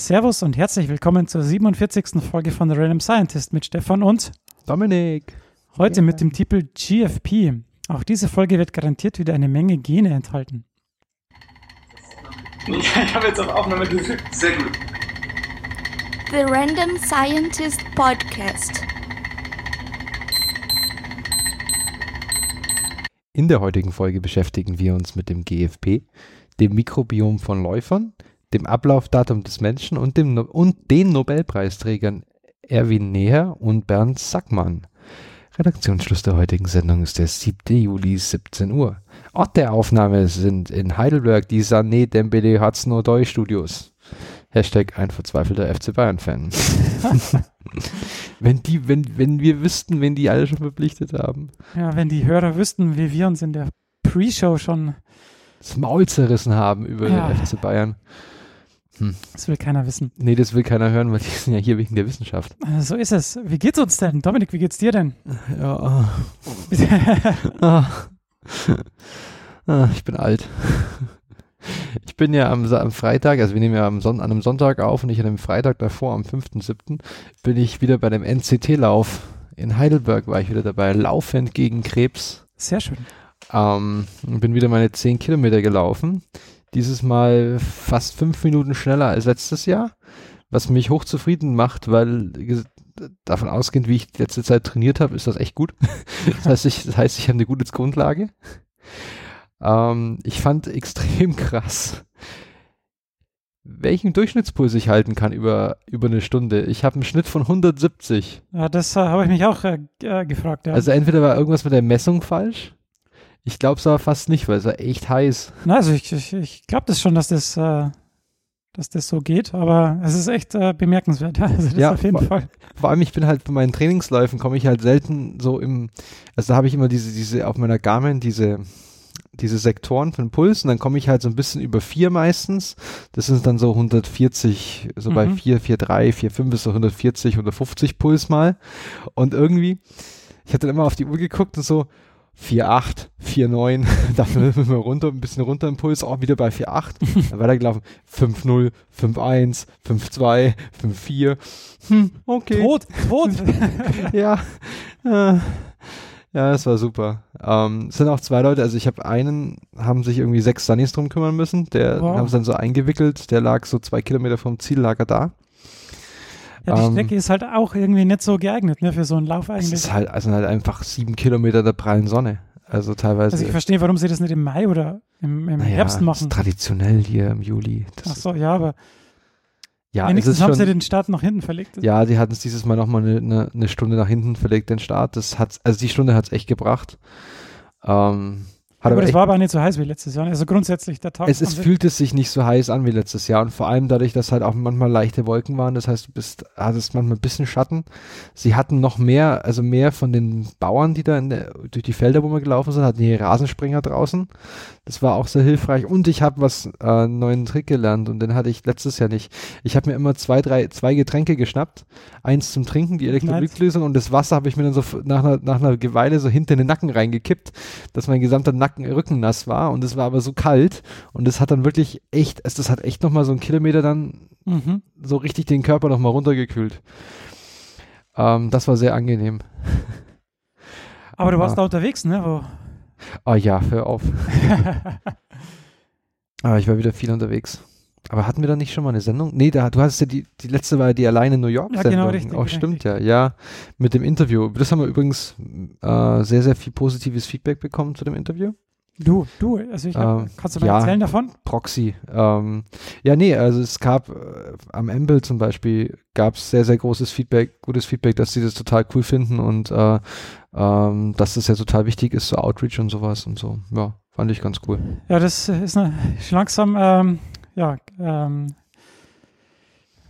Servus und herzlich willkommen zur 47. Folge von The Random Scientist mit Stefan und Dominik. Heute mit dem Titel GFP. Auch diese Folge wird garantiert wieder eine Menge Gene enthalten. Ich habe jetzt auf Aufnahme gesagt. Sehr gut. The Random Scientist Podcast. In der heutigen Folge beschäftigen wir uns mit dem GFP, dem Mikrobiom von Läufern, dem Ablaufdatum des Menschen und den Nobelpreisträgern Erwin Neher und Bert Sackmann. Redaktionsschluss der heutigen Sendung ist der 7. Juli, 17 Uhr. Ort der Aufnahme sind in Heidelberg die Sané Dembélé Hudson Odoi Studios. Hashtag ein verzweifelter FC Bayern-Fan. wenn wir wüssten, wen die alle schon verpflichtet haben. Ja, wenn die Hörer wüssten, wie wir uns in der Pre-Show schon das Maul zerrissen haben über den FC Bayern. Das will keiner wissen. Nee, das will keiner hören, weil die sind ja hier wegen der Wissenschaft. So ist es. Wie geht's uns denn? Dominik, wie geht's dir denn? Ja. Ich bin alt. Ich bin ja am Freitag, also wir nehmen ja an einem Sonntag auf und ich an dem Freitag davor, am 5.7., bin ich wieder bei dem NCT-Lauf. In Heidelberg war ich wieder dabei, laufend gegen Krebs. Sehr schön. Bin wieder meine 10 Kilometer gelaufen. Dieses Mal fast 5 Minuten schneller als letztes Jahr, was mich hochzufrieden macht, weil davon ausgehend, wie ich die letzte Zeit trainiert habe, ist das echt gut. Das heißt, ich habe eine gute Grundlage. Ich fand extrem krass, welchen Durchschnittspuls ich halten kann über eine Stunde. Ich habe einen Schnitt von 170. Ja, das habe ich mich auch gefragt. Ja. Also entweder war irgendwas mit der Messung falsch. Ich glaube es aber fast nicht, weil es war echt heiß. Na, also ich glaube das schon, dass das so geht, aber es ist echt bemerkenswert. Also das auf jeden Fall. Vor allem, ich bin halt bei meinen Trainingsläufen, komme ich halt selten so also da habe ich immer diese auf meiner Garmin diese Sektoren von Puls und dann komme ich halt so ein bisschen über 4 meistens. Das sind dann so 140, so bei 4, 3, 4, 5 ist so 140, 150 Puls mal. Und irgendwie, ich habe dann immer auf die Uhr geguckt und so, 4,8, 4,9, dafür müssen wir ein bisschen runter im Puls, auch wieder bei 4,8, dann weitergelaufen, 5,0, 5,1, 5,2, 5,4, okay. Tot. Ja, das war super. Es sind auch 2 Leute, also ich habe haben sich irgendwie 6 Sunnies drum kümmern müssen, haben es dann so eingewickelt, der lag so 2 Kilometer vom Ziel, lag er da. Ja, die Strecke ist halt auch irgendwie nicht so geeignet, ne, für so einen Lauf eigentlich. Es ist halt, einfach 7 Kilometer der prallen Sonne. Also teilweise. Also ich verstehe, warum sie das nicht im Mai oder im Herbst machen. Das ist traditionell hier im Juli. Das aber wenigstens haben sie den Start nach hinten verlegt. Ja, die hatten es dieses Mal nochmal eine Stunde nach hinten verlegt, den Start. Die Stunde hat es echt gebracht. Aber das war aber nicht so heiß wie letztes Jahr. Also grundsätzlich der Tag. Es fühlte sich nicht so heiß an wie letztes Jahr und vor allem dadurch, dass halt auch manchmal leichte Wolken waren. Das heißt, hattest manchmal ein bisschen Schatten. Sie hatten noch mehr, also mehr von den Bauern, die da durch die Felder, wo wir gelaufen sind, hatten die Rasensprenger draußen. Das war auch sehr hilfreich. Und ich habe einen neuen Trick gelernt und den hatte ich letztes Jahr nicht. Ich habe mir immer 2 Getränke geschnappt. Eins zum Trinken, die Elektrolytlösung und das Wasser habe ich mir dann so nach einer Weile so hinter den Nacken reingekippt, dass mein gesamter Rücken nass war und es war aber so kalt und es hat dann wirklich echt, das hat echt nochmal so einen Kilometer dann so richtig den Körper nochmal runtergekühlt. Das war sehr angenehm. Aber du warst da unterwegs, ne? Oh ja, hör auf. Aber ich war wieder viel unterwegs. Aber hatten wir da nicht schon mal eine Sendung? Nee, du hast ja die letzte war die alleine in New York-Sendung. Ja, genau, richtig. Auch stimmt richtig. Ja, mit dem Interview. Das haben wir übrigens sehr, sehr viel positives Feedback bekommen zu dem Interview. Also ich glaube, kannst du mal erzählen davon? Proxy. Also es gab am Amble zum Beispiel, gab es sehr, sehr gutes Feedback, dass sie das total cool finden und dass das ja total wichtig ist, so Outreach und sowas und so. Ja, fand ich ganz cool. Ja, das ist langsam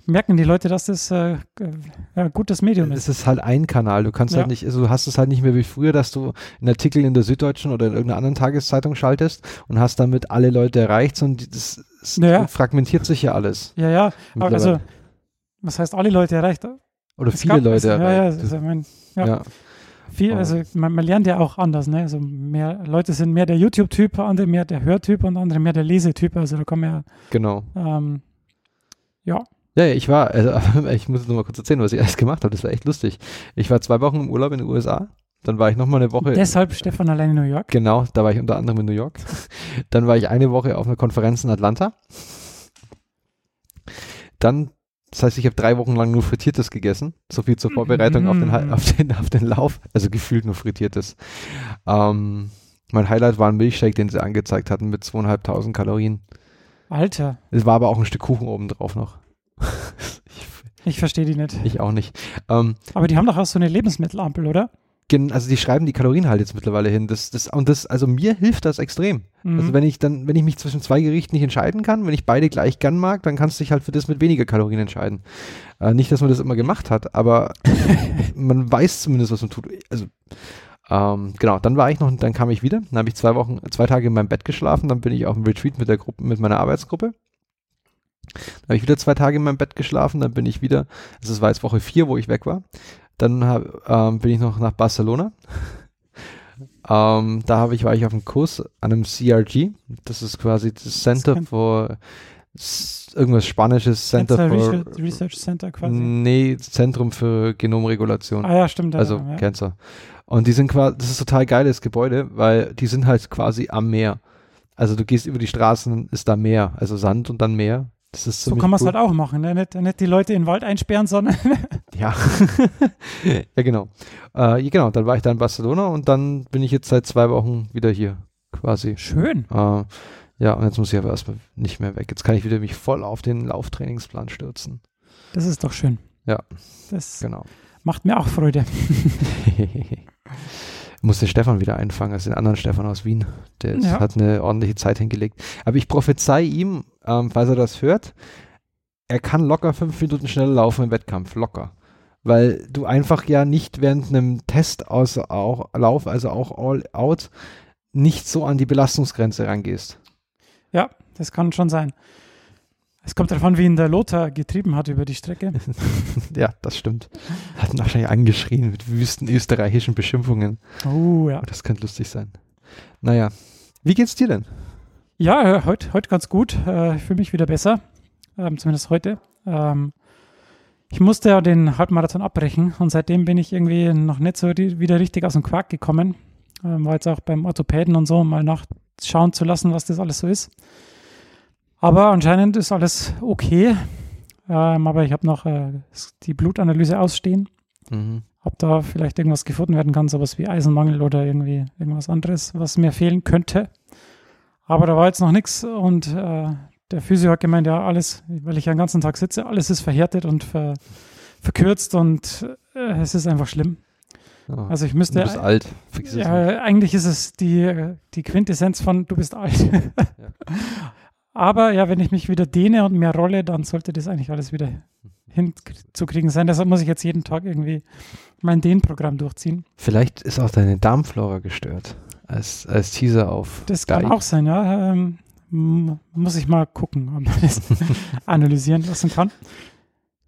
merken die Leute, dass das ein gutes Medium ist. Es ist halt ein Kanal, du kannst halt nicht, also du hast es halt nicht mehr wie früher, dass du einen Artikel in der Süddeutschen oder in irgendeiner anderen Tageszeitung schaltest und hast damit alle Leute erreicht, sondern das fragmentiert sich ja alles. Ja, aber also, was heißt alle Leute erreicht? Oder es viele Leute erreicht. Man lernt ja auch anders, ne? Also mehr Leute sind mehr der YouTube-Typ, andere mehr der Hörtyp und andere mehr der Lesetyp. Also da kommen ja. Genau. Ja, ja, ich muss jetzt nochmal kurz erzählen, was ich alles gemacht habe. Das war echt lustig. Ich war 2 Wochen im Urlaub in den USA. Dann war ich nochmal eine Woche. Deshalb Stefan allein in New York. Genau, da war ich unter anderem in New York. Dann war ich eine Woche auf einer Konferenz in Atlanta. Dann, das heißt, ich habe 3 Wochen lang nur Frittiertes gegessen. So viel zur Vorbereitung auf den Lauf. Also gefühlt nur Frittiertes. Mein Highlight war ein Milchshake, den sie angezeigt hatten mit 2.500 Kalorien. Alter. Es war aber auch ein Stück Kuchen obendrauf noch. Ich verstehe die nicht. Ich auch nicht. Aber die haben doch auch so eine Lebensmittelampel, oder? Also die schreiben die Kalorien halt jetzt mittlerweile hin. Also mir hilft das extrem. Mhm. Also wenn ich mich zwischen 2 Gerichten nicht entscheiden kann, wenn ich beide gleich gern mag, dann kannst du dich halt für das mit weniger Kalorien entscheiden. Nicht, dass man das immer gemacht hat, aber man weiß zumindest, was man tut. Also genau, dann kam ich wieder, dann habe ich 2 Tage in meinem Bett geschlafen, dann bin ich auf dem Retreat mit meiner Arbeitsgruppe. Dann habe ich wieder 2 Tage in meinem Bett geschlafen, dann bin ich wieder, das war jetzt Woche 4, wo ich weg war. Dann bin ich noch nach Barcelona. War ich auf einem Kurs an einem CRG. Das ist quasi das Center for irgendwas Spanisches. Research Center quasi. Nee, Zentrum für Genomregulation. Ah ja, stimmt. Also ja. Cancer. Und die sind quasi, das ist total geiles Gebäude, weil die sind halt quasi am Meer. Also du gehst über die Straßen, ist da Meer. Also Sand und dann Meer. Das ist so kann man es halt auch machen, ne? Nicht die Leute in den Wald einsperren, sondern ja. Ja, genau. Genau, dann war ich da in Barcelona und dann bin ich jetzt seit 2 Wochen wieder hier quasi. Schön. Ja, und jetzt muss ich aber erstmal nicht mehr weg. Jetzt kann ich wieder mich voll auf den Lauftrainingsplan stürzen. Das ist doch schön. Ja, das genau. Macht mir auch Freude. Muss den Stefan wieder einfangen, also den anderen Stefan aus Wien. Der hat eine ordentliche Zeit hingelegt. Aber ich prophezei ihm, falls er das hört, er kann locker 5 Minuten schneller laufen im Wettkampf. Locker. Weil du einfach ja nicht während einem Test auch all out, nicht so an die Belastungsgrenze rangehst. Ja, das kann schon sein. Es kommt davon, wie ihn der Lothar getrieben hat über die Strecke. Ja, das stimmt. Hat ihn wahrscheinlich angeschrien mit wüsten österreichischen Beschimpfungen. Oh ja. Das könnte lustig sein. Naja, wie geht's dir denn? Ja, heute ganz gut. Ich fühle mich wieder besser, zumindest heute. Ich musste ja den Halbmarathon abbrechen und seitdem bin ich irgendwie noch nicht so wieder richtig aus dem Quark gekommen. War jetzt auch beim Orthopäden und so, um mal nachschauen zu lassen, was das alles so ist. Aber anscheinend ist alles okay. Aber ich habe noch die Blutanalyse ausstehen. Mhm. Ob da vielleicht irgendwas gefunden werden kann, sowas wie Eisenmangel oder irgendwie irgendwas anderes, was mir fehlen könnte. Aber da war jetzt noch nichts und der Physio hat gemeint, ja alles, weil ich ja den ganzen Tag sitze, alles ist verhärtet und verkürzt und es ist einfach schlimm. Ja, also ich müsste. Du bist alt. Fix es nicht. Eigentlich ist es die Quintessenz von du bist alt. Ja. Aber ja, wenn ich mich wieder dehne und mehr rolle, dann sollte das eigentlich alles wieder hinzukriegen sein. Deshalb muss ich jetzt jeden Tag irgendwie mein Dehnprogramm durchziehen. Vielleicht ist auch deine Darmflora gestört als Teaser auf. Das kann auch sein, ja. Muss ich mal gucken, ob man das analysieren lassen kann.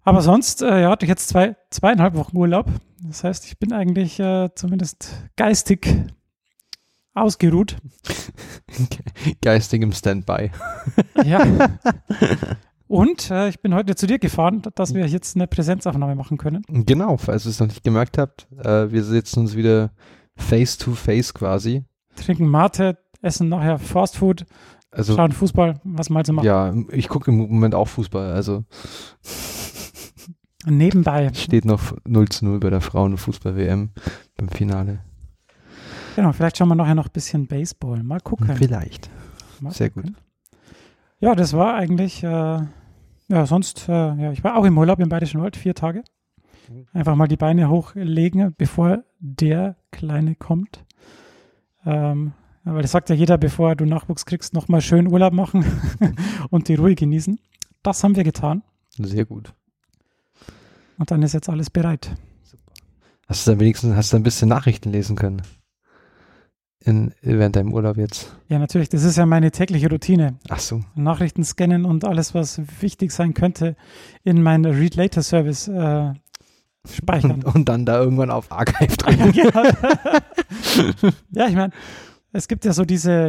Aber sonst hatte ich jetzt 2,5 Wochen Urlaub. Das heißt, ich bin eigentlich zumindest geistig ausgeruht. Geistig im Standby. Ja. Und ich bin heute zu dir gefahren, dass wir jetzt eine Präsenzaufnahme machen können. Genau, falls ihr es noch nicht gemerkt habt. Wir sitzen uns wieder face-to-face quasi. Trinken Mate, essen nachher Fastfood, schauen Fußball, was mal zu machen. Ja, ich gucke im Moment auch Fußball. Also nebenbei. Steht noch 0:0 bei der Frauenfußball-WM beim Finale. Genau, vielleicht schauen wir nachher noch ein bisschen Baseball. Mal gucken. Vielleicht. Sehr gut. Ja, das war eigentlich, ich war auch im Urlaub im Bayerischen Wald, 4 Tage. Einfach mal die Beine hochlegen, bevor der Kleine kommt. Aber das sagt ja jeder, bevor du Nachwuchs kriegst, nochmal schön Urlaub machen und die Ruhe genießen. Das haben wir getan. Sehr gut. Und dann ist jetzt alles bereit. Super. Hast du ein bisschen Nachrichten lesen können? Während deinem Urlaub jetzt? Ja, natürlich. Das ist ja meine tägliche Routine. Ach so. Nachrichten scannen und alles, was wichtig sein könnte, in meinen Read-Later-Service speichern. Und dann da irgendwann auf Archive drücken. Ja, ich meine, es gibt ja so diese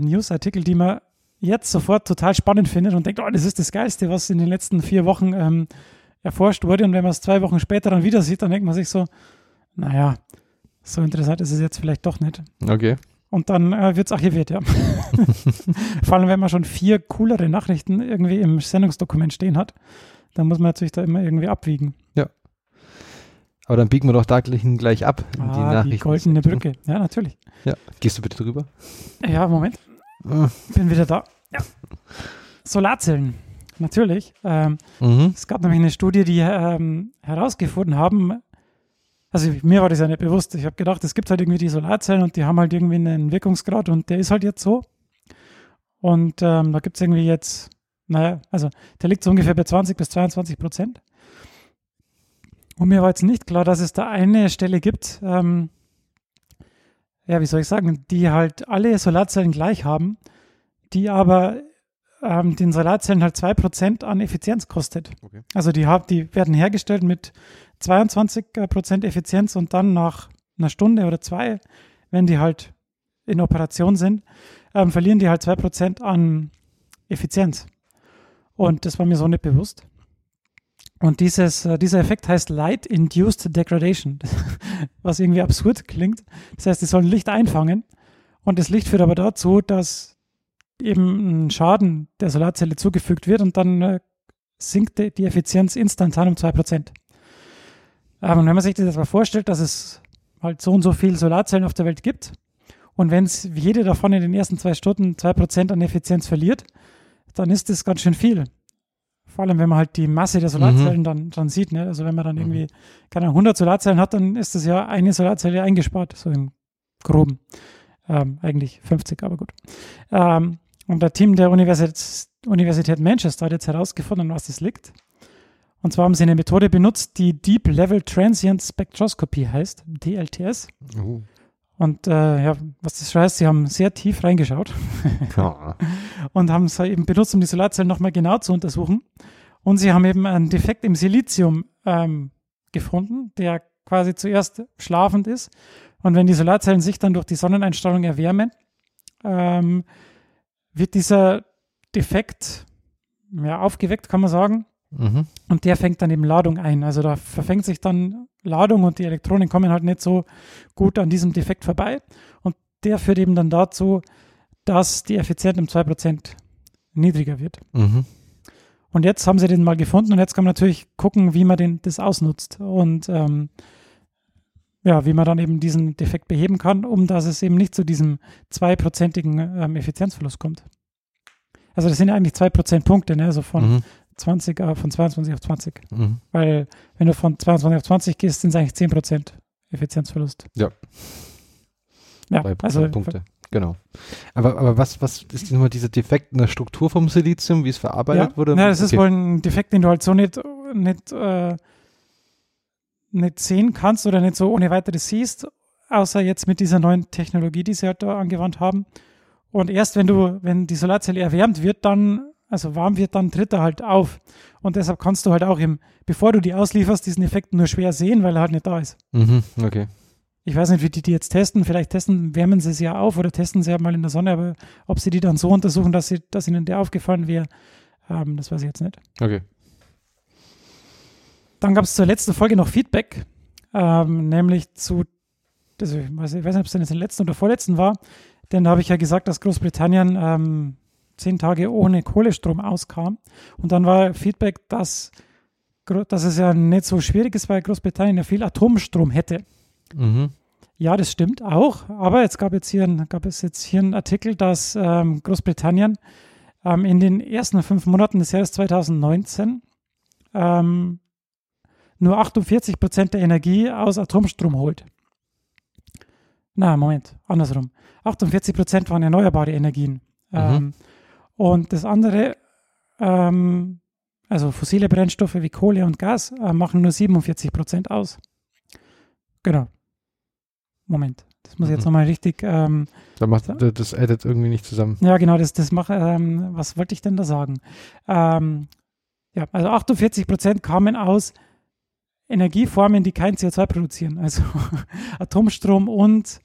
News-Artikel, die man jetzt sofort total spannend findet und denkt, oh, das ist das Geilste, was in den letzten 4 Wochen erforscht wurde. Und wenn man es 2 Wochen später dann wieder sieht, dann denkt man sich so, naja, so interessant ist es jetzt vielleicht doch nicht. Okay. Und dann wird es archiviert, ja. Vor allem, wenn man schon 4 coolere Nachrichten irgendwie im Sendungsdokument stehen hat, dann muss man natürlich da immer irgendwie abwiegen. Ja. Aber dann biegen wir doch da gleich ab. Die Nachrichten. Die goldene Brücke. Ja, natürlich. Ja. Gehst du bitte drüber? Ja, Moment. Bin wieder da. Ja. Solarzellen. Natürlich. Es gab nämlich eine Studie, die herausgefunden haben, also mir war das ja nicht bewusst. Ich habe gedacht, es gibt halt irgendwie die Solarzellen und die haben halt irgendwie einen Wirkungsgrad und der ist halt jetzt so. Und da gibt es irgendwie jetzt, naja, also der liegt so ungefähr bei 20-22%. Und mir war jetzt nicht klar, dass es da eine Stelle gibt, die halt alle Solarzellen gleich haben, die aber den Solarzellen halt 2% an Effizienz kostet. Okay. Also die werden hergestellt mit 22% Effizienz und dann nach einer Stunde oder 2, wenn die halt in Operation sind, verlieren die halt 2% an Effizienz. Und das war mir so nicht bewusst. Und dieser Effekt heißt Light-Induced Degradation, was irgendwie absurd klingt. Das heißt, die sollen Licht einfangen und das Licht führt aber dazu, dass eben ein Schaden der Solarzelle zugefügt wird und dann sinkt die Effizienz instantan um 2%. Und wenn man sich das mal vorstellt, dass es halt so und so viele Solarzellen auf der Welt gibt und wenn es jede davon in den ersten 2 Stunden 2% an Effizienz verliert, dann ist das ganz schön viel. Vor allem, wenn man halt die Masse der Solarzellen dann sieht. Ne? Also wenn man dann irgendwie, keine Ahnung, 100 Solarzellen hat, dann ist das ja eine Solarzelle eingespart, so im Groben. Eigentlich 50, aber gut. Und das Team der Universität Manchester hat jetzt herausgefunden, was das liegt. Und zwar haben sie eine Methode benutzt, die Deep Level Transient Spectroscopy heißt, DLTS. Oh. Und was das schon heißt, sie haben sehr tief reingeschaut und haben es eben benutzt, um die Solarzellen nochmal genau zu untersuchen. Und sie haben eben einen Defekt im Silizium gefunden, der quasi zuerst schlafend ist. Und wenn die Solarzellen sich dann durch die Sonneneinstrahlung erwärmen, wird dieser Defekt aufgeweckt, kann man sagen. Mhm. Und der fängt dann eben Ladung ein. Also da verfängt sich dann Ladung und die Elektronen kommen halt nicht so gut an diesem Defekt vorbei. Und der führt eben dann dazu, dass die Effizienz um 2% niedriger wird. Mhm. Und jetzt haben sie den mal gefunden und jetzt kann man natürlich gucken, wie man das ausnutzt und wie man dann eben diesen Defekt beheben kann, um dass es eben nicht zu diesem 2%igen Effizienzverlust kommt. Also das sind ja eigentlich 2% Punkte, ne? Also von 22 auf 20. Mhm. Weil wenn du von 22 auf 20 gehst, sind es eigentlich 10% Effizienzverlust. Ja. Ja, also Punkte. Genau. Aber was ist nochmal dieser Defekt in der Struktur vom Silizium, wie es verarbeitet wurde? Ja, das ist wohl ein Defekt, den du halt so nicht sehen kannst oder nicht so ohne weiteres siehst, außer jetzt mit dieser neuen Technologie, die sie halt da angewandt haben. Und erst wenn die Solarzelle erwärmt wird, dann tritt er halt auf. Und deshalb kannst du halt auch bevor du die auslieferst, diesen Effekt nur schwer sehen, weil er halt nicht da ist. Mhm, okay. Ich weiß nicht, wie die jetzt testen. Vielleicht wärmen sie es ja auf oder testen sie ja mal in der Sonne, aber ob sie die dann so untersuchen, dass ihnen der aufgefallen wäre, das weiß ich jetzt nicht. Okay. Dann gab es zur letzten Folge noch Feedback, nämlich ich weiß nicht, ob es denn jetzt in der letzten oder vorletzten war, denn da habe ich ja gesagt, dass Großbritannien 10 Tage ohne Kohlestrom auskam. Und dann war Feedback, dass es ja nicht so schwierig ist, weil Großbritannien ja viel Atomstrom hätte. Mhm. Ja, das stimmt auch. Aber jetzt gab es jetzt hier einen Artikel, dass Großbritannien in den ersten 5 Monaten des Jahres 2019 nur 48% der Energie aus Atomstrom holt. Na, Moment, andersrum. 48% waren erneuerbare Energien. Und das andere, also fossile Brennstoffe wie Kohle und Gas, machen nur 47% aus. Genau. Moment, das muss ich jetzt nochmal richtig... das addet irgendwie nicht zusammen. Ja, genau, was wollte ich denn da sagen? Also 48% kamen aus Energieformen, die kein CO2 produzieren. Also Atomstrom und...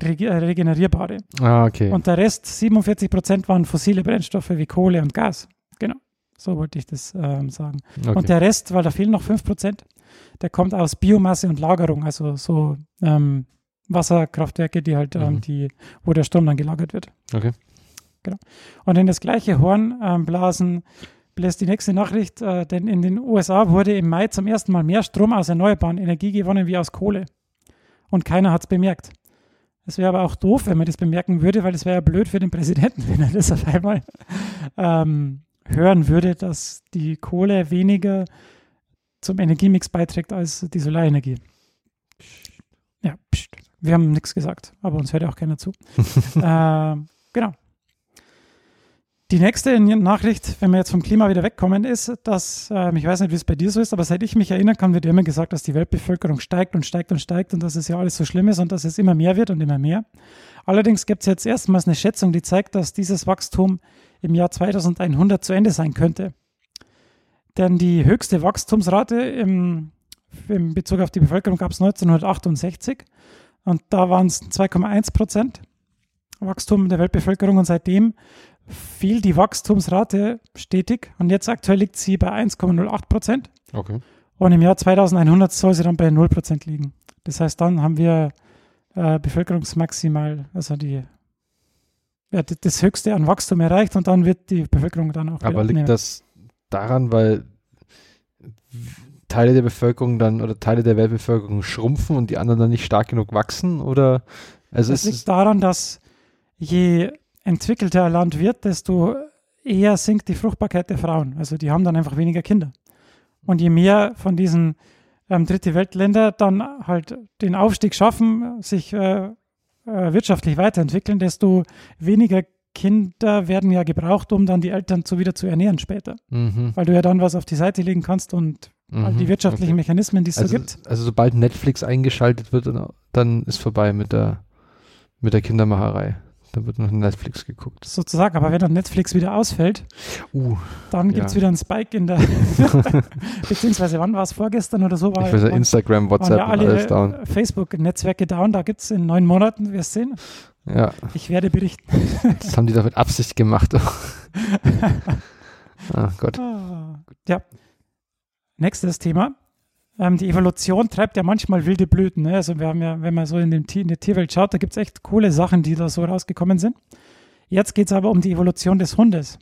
regenerierbare. Ah, okay. Und der Rest, 47%, waren fossile Brennstoffe wie Kohle und Gas. Genau, so wollte ich das sagen. Okay. Und der Rest, weil da fehlen noch 5%, der kommt aus Biomasse und Lagerung, also so Wasserkraftwerke, die halt, wo der Strom dann gelagert wird. Okay. Genau. Und in das gleiche Horn blasen bläst die nächste Nachricht, denn in den USA wurde im Mai zum ersten Mal mehr Strom aus erneuerbaren Energie gewonnen wie aus Kohle. Und keiner hat es bemerkt. Es wäre aber auch doof, wenn man das bemerken würde, weil es wäre ja blöd für den Präsidenten, wenn er das auf einmal hören würde, dass die Kohle weniger zum Energiemix beiträgt als die Solarenergie. Ja, pst. Wir haben nichts gesagt, aber uns hört ja auch keiner zu. Genau. Die nächste Nachricht, wenn wir jetzt vom Klima wieder wegkommen, ist, dass, ich weiß nicht, wie es bei dir so ist, aber seit ich mich erinnern kann, wird immer gesagt, dass die Weltbevölkerung steigt und steigt und steigt und dass es ja alles so schlimm ist und dass es immer mehr wird und immer mehr. Allerdings gibt es jetzt erstmals eine Schätzung, die zeigt, dass dieses Wachstum im Jahr 2100 zu Ende sein könnte. Denn die höchste Wachstumsrate im Bezug auf die Bevölkerung gab es 1968 und da waren es 2,1% Wachstum der Weltbevölkerung und seitdem fiel die Wachstumsrate stetig und jetzt aktuell liegt sie bei 1,08%. Okay. Und im Jahr 2100 soll sie dann bei 0% liegen. Das heißt, dann haben wir bevölkerungsmaximal, also das Höchste an Wachstum erreicht und dann wird die Bevölkerung dann auch. Aber liegt das daran, weil Teile der Bevölkerung dann oder Teile der Weltbevölkerung schrumpfen und die anderen dann nicht stark genug wachsen? Oder? Also das liegt daran, dass je entwickelter ein Land wird, desto eher sinkt die Fruchtbarkeit der Frauen. Also die haben dann einfach weniger Kinder. Und je mehr von diesen Dritte-Welt-Ländern dann halt den Aufstieg schaffen, sich wirtschaftlich weiterentwickeln, desto weniger Kinder werden ja gebraucht, um dann die Eltern wieder zu ernähren später. Mhm. Weil du ja dann was auf die Seite legen kannst und all die wirtschaftlichen Mechanismen, die es so gibt. Also sobald Netflix eingeschaltet wird, dann ist vorbei mit der Kindermacherei. Da wird noch Netflix geguckt. Sozusagen, aber wenn dann Netflix wieder ausfällt, dann gibt es wieder einen Spike in der, beziehungsweise wann war es vorgestern oder so? Ich weiß ja, Instagram, WhatsApp, ja, alles down. Facebook-Netzwerke down, da gibt es in 9 Monaten, wir sehen. Ja. Ich werde berichten. Das haben die doch mit Absicht gemacht. Ah, Gott. Ja. Nächstes Thema. Die Evolution treibt ja manchmal wilde Blüten. Ne? Also wir haben ja, wenn man so in der Tierwelt schaut, da gibt es echt coole Sachen, die da so rausgekommen sind. Jetzt geht es aber um die Evolution des Hundes.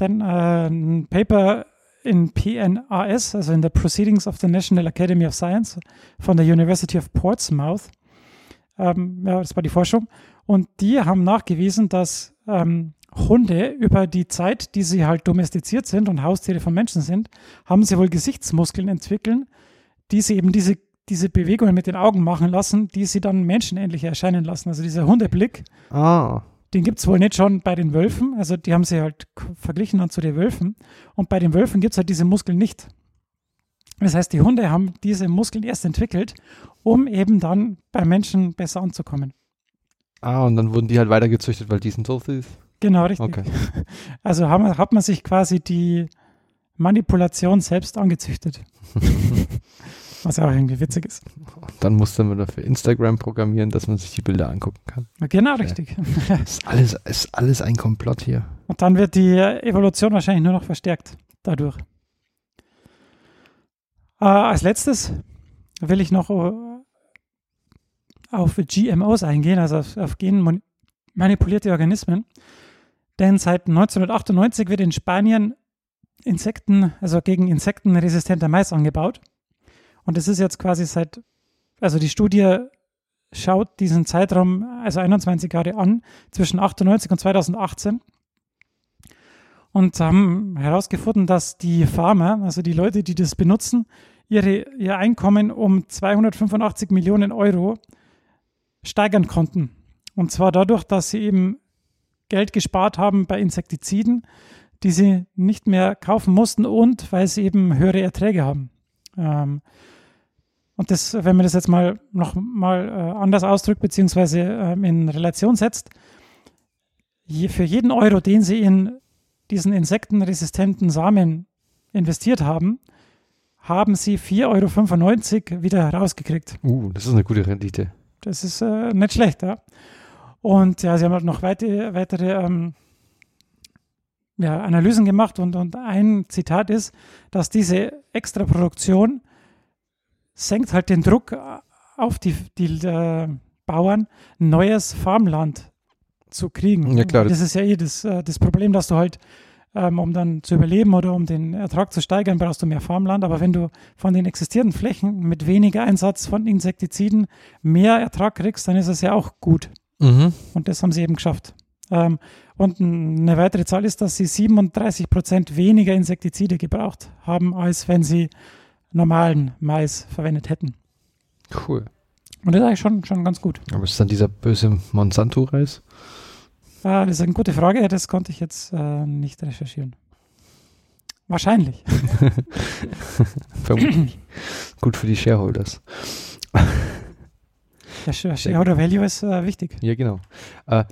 Denn ein Paper in PNAS, also in the Proceedings of the National Academy of Science von der University of Portsmouth, das war die Forschung, und die haben nachgewiesen, dass Hunde über die Zeit, die sie halt domestiziert sind und Haustiere von Menschen sind, haben sie wohl Gesichtsmuskeln entwickeln, die sie eben diese Bewegungen mit den Augen machen lassen, die sie dann menschenähnlich erscheinen lassen. Also dieser Hundeblick, den gibt es wohl nicht schon bei den Wölfen. Also die haben sie halt verglichen dann zu den Wölfen. Und bei den Wölfen gibt es halt diese Muskeln nicht. Das heißt, die Hunde haben diese Muskeln erst entwickelt, um eben dann bei Menschen besser anzukommen. Und dann wurden die halt weitergezüchtet, weil die sind so süß. Genau, richtig. Okay. Also hat man sich quasi die Manipulation selbst angezüchtet. Was auch irgendwie witzig ist. Dann musste man dafür Instagram programmieren, dass man sich die Bilder angucken kann. Genau, richtig. Ist alles ein Komplott hier. Und dann wird die Evolution wahrscheinlich nur noch verstärkt dadurch. Als letztes will ich noch auf GMOs eingehen, also auf genmanipulierte Organismen. Denn seit 1998 wird in Spanien gegen Insekten resistenter Mais angebaut. Und das ist jetzt quasi die Studie schaut diesen Zeitraum, also 21 Jahre an, zwischen 1998 und 2018. Und haben herausgefunden, dass die Farmer, also die Leute, die das benutzen, ihr Einkommen um 285 Millionen Euro steigern konnten. Und zwar dadurch, dass sie eben Geld gespart haben bei Insektiziden, die sie nicht mehr kaufen mussten und weil sie eben höhere Erträge haben. Und das, wenn man das jetzt mal nochmal anders ausdrückt, beziehungsweise in Relation setzt, für jeden Euro, den sie in diesen insektenresistenten Samen investiert haben, haben sie 4,95 € wieder rausgekriegt. Das ist eine gute Rendite. Das ist nicht schlecht, ja. Und ja, sie haben halt noch weitere Analysen gemacht und ein Zitat ist, dass diese Extraproduktion senkt halt den Druck auf die Bauern, neues Farmland zu kriegen. Ja, klar. Das ist ja das Problem, dass du halt, um dann zu überleben oder um den Ertrag zu steigern, brauchst du mehr Farmland. Aber wenn du von den existierenden Flächen mit weniger Einsatz von Insektiziden mehr Ertrag kriegst, dann ist es ja auch gut. Mhm. Und das haben sie eben geschafft. Und eine weitere Zahl ist, dass sie 37% weniger Insektizide gebraucht haben, als wenn sie normalen Mais verwendet hätten. Cool. Und das ist eigentlich schon ganz gut. Aber ist dann dieser böse Monsanto-Reis? Ah, das ist eine gute Frage. Das konnte ich jetzt nicht recherchieren. Wahrscheinlich. Vermutlich. Gut für die Shareholders. Der Shareholder Value ist wichtig. Ja, genau. Aber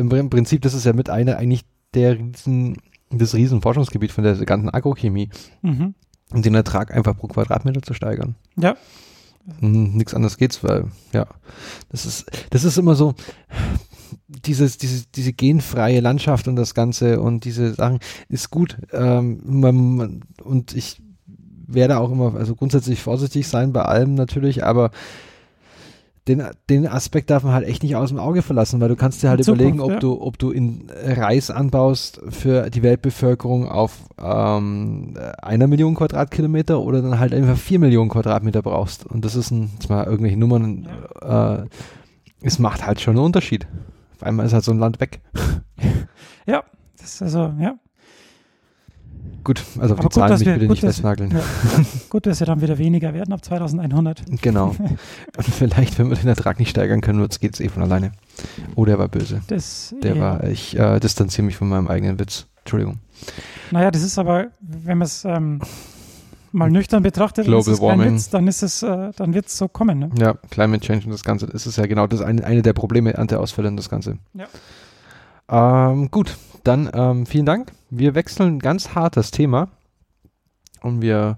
im Prinzip, das ist ja mit einer eigentlich das Riesenforschungsgebiet von der ganzen Agrochemie. Mhm. Und den Ertrag einfach pro Quadratmeter zu steigern. Ja. Nichts anderes geht's, weil, ja, das ist immer so, diese genfreie Landschaft und das Ganze und diese Sachen ist gut. Und ich werde auch immer, also grundsätzlich vorsichtig sein bei allem natürlich, aber den Aspekt darf man halt echt nicht aus dem Auge verlassen, weil du kannst dir halt überlegen, ob du in Reis anbaust für die Weltbevölkerung auf 1 Million Quadratkilometer oder dann halt einfach 4 Millionen Quadratmeter brauchst. Und das ist zwar irgendwelche Nummern, es macht halt schon einen Unterschied. Auf einmal ist halt so ein Land weg. Ja, das ist also, ja. Gut, also auf die Zahlen mich bitte nicht festnageln. Ja, gut, dass wir dann wieder weniger werden ab 2100. Genau. Und vielleicht, wenn wir den Ertrag nicht steigern können, geht es eh von alleine. Oh, der war böse. Ich distanziere mich von meinem eigenen Witz. Entschuldigung. Naja, das ist aber, wenn man es mal nüchtern betrachtet, Global ist kein Witz, dann wird es so kommen. Ne? Ja, Climate Change und das Ganze, das ist ja genau das eine der Probleme an der Ausfälle und das Ganze. Ja. Gut. Dann vielen Dank. Wir wechseln ganz hart das Thema. Und diesmal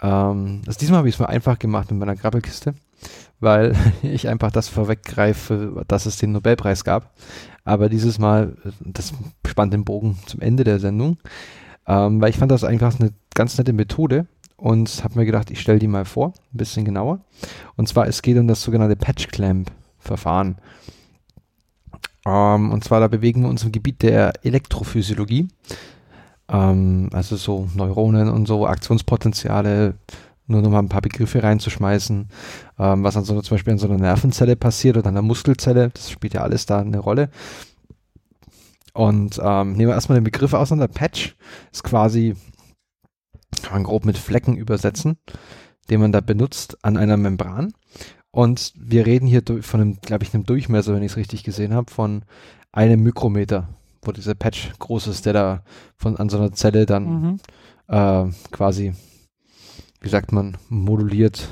habe ich es mir einfach gemacht mit meiner Grabbelkiste, weil ich einfach das vorweggreife, dass es den Nobelpreis gab. Aber dieses Mal, das spannt den Bogen zum Ende der Sendung, weil ich fand das einfach eine ganz nette Methode und habe mir gedacht, ich stelle die mal vor, ein bisschen genauer. Und zwar, es geht um das sogenannte Patch-Clamp-Verfahren. Und zwar, da bewegen wir uns im Gebiet der Elektrophysiologie, also so Neuronen und so Aktionspotenziale, nur noch mal ein paar Begriffe reinzuschmeißen, was dann so zum Beispiel an so einer Nervenzelle passiert oder an einer Muskelzelle, das spielt ja alles da eine Rolle. Und nehmen wir erstmal den Begriff auseinander. Patch ist quasi, kann man grob mit Flecken übersetzen, den man da benutzt an einer Membran. Und wir reden hier von einem, glaube ich, einem Durchmesser, wenn ich es richtig gesehen habe, von 1 Mikrometer, wo dieser Patch groß ist, der da an so einer Zelle dann quasi, wie sagt man, moduliert,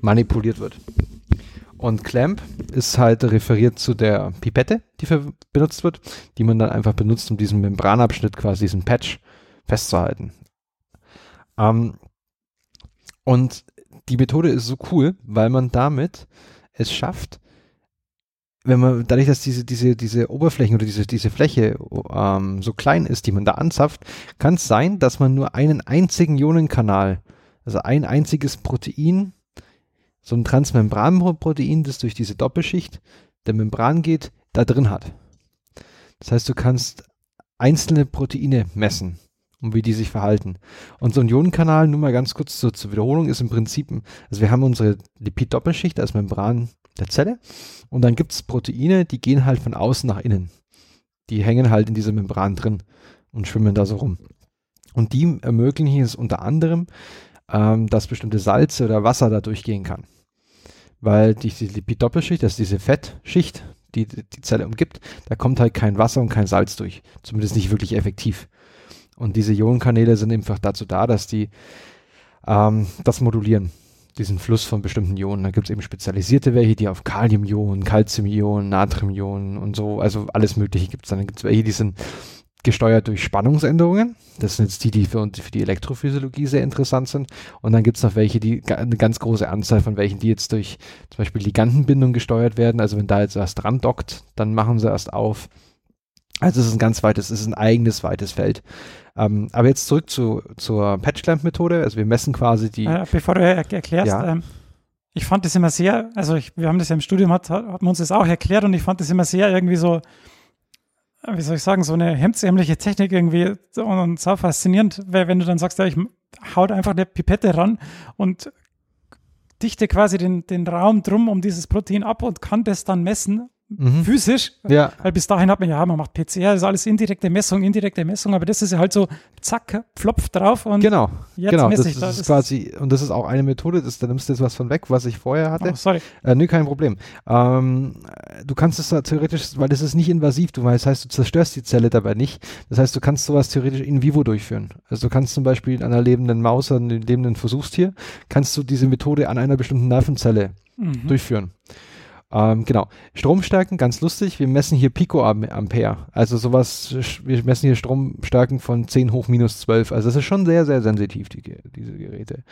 manipuliert wird. Und Clamp ist halt referiert zu der Pipette, die benutzt wird, die man dann einfach benutzt, um diesen Membranabschnitt, quasi diesen Patch, festzuhalten. Und die Methode ist so cool, weil man damit es schafft, dadurch, dass diese Oberflächen oder diese Fläche so klein ist, die man da anzapft, kann es sein, dass man nur einen einzigen Ionenkanal, also ein einziges Protein, so ein Transmembranprotein, das durch diese Doppelschicht der Membran geht, da drin hat. Das heißt, du kannst einzelne Proteine messen und wie die sich verhalten. Und so ein Ionenkanal, nur mal ganz kurz zur Wiederholung, ist im Prinzip, also wir haben unsere Lipid-Doppelschicht als Membran der Zelle und dann gibt es Proteine, die gehen halt von außen nach innen. Die hängen halt in dieser Membran drin und schwimmen da so rum. Und die ermöglichen es unter anderem, dass bestimmte Salze oder Wasser da durchgehen kann. Weil die Lipid-Doppelschicht, das ist diese Fettschicht, die die Zelle umgibt, da kommt halt kein Wasser und kein Salz durch. Zumindest nicht wirklich effektiv. Und diese Ionenkanäle sind einfach dazu da, dass die das modulieren, diesen Fluss von bestimmten Ionen. Da gibt es eben spezialisierte welche, die auf Kaliumionen, Calciumionen, Natriumionen und so, also alles Mögliche gibt es dann. Dann gibt es welche, die sind gesteuert durch Spannungsänderungen. Das sind jetzt die, die für die Elektrophysiologie sehr interessant sind. Und dann gibt es noch welche, die eine ganz große Anzahl von welchen, die jetzt durch zum Beispiel Ligandenbindung gesteuert werden. Also wenn da jetzt was dran dockt, dann machen sie erst auf. Also es ist ein eigenes weites Feld. Aber jetzt zurück zur Patchlamp-Methode. Also wir messen quasi die... Bevor du erklärst, ja. Ich fand das immer sehr, wir haben das ja im Studium, hat man uns das auch erklärt, und ich fand das immer sehr irgendwie so, wie soll ich sagen, so eine hemdsärmliche Technik irgendwie und so faszinierend, weil wenn du dann sagst, ja, ich hau einfach eine Pipette ran und dichte quasi den Raum drum um dieses Protein ab und kann das dann messen, physisch, ja. Weil bis dahin hat man, man macht PCR, ist alles indirekte Messung, aber das ist ja halt so, zack, Pflopf drauf und jetzt messe ich das. Ist quasi, und das ist auch eine Methode, da nimmst du jetzt was von weg, was ich vorher hatte. Oh, sorry. Nö, kein Problem. Du kannst es theoretisch, weil das ist nicht invasiv, das heißt, du zerstörst die Zelle dabei nicht, das heißt, du kannst sowas theoretisch in vivo durchführen. Also du kannst zum Beispiel in einer lebenden Maus oder einem lebenden Versuchstier, kannst du diese Methode an einer bestimmten Nervenzelle durchführen. Genau. Stromstärken, ganz lustig. Wir messen hier Picoampere. Also sowas, wir messen hier Stromstärken von 10 hoch minus 12. Also das ist schon sehr, sehr sensitiv, diese Geräte.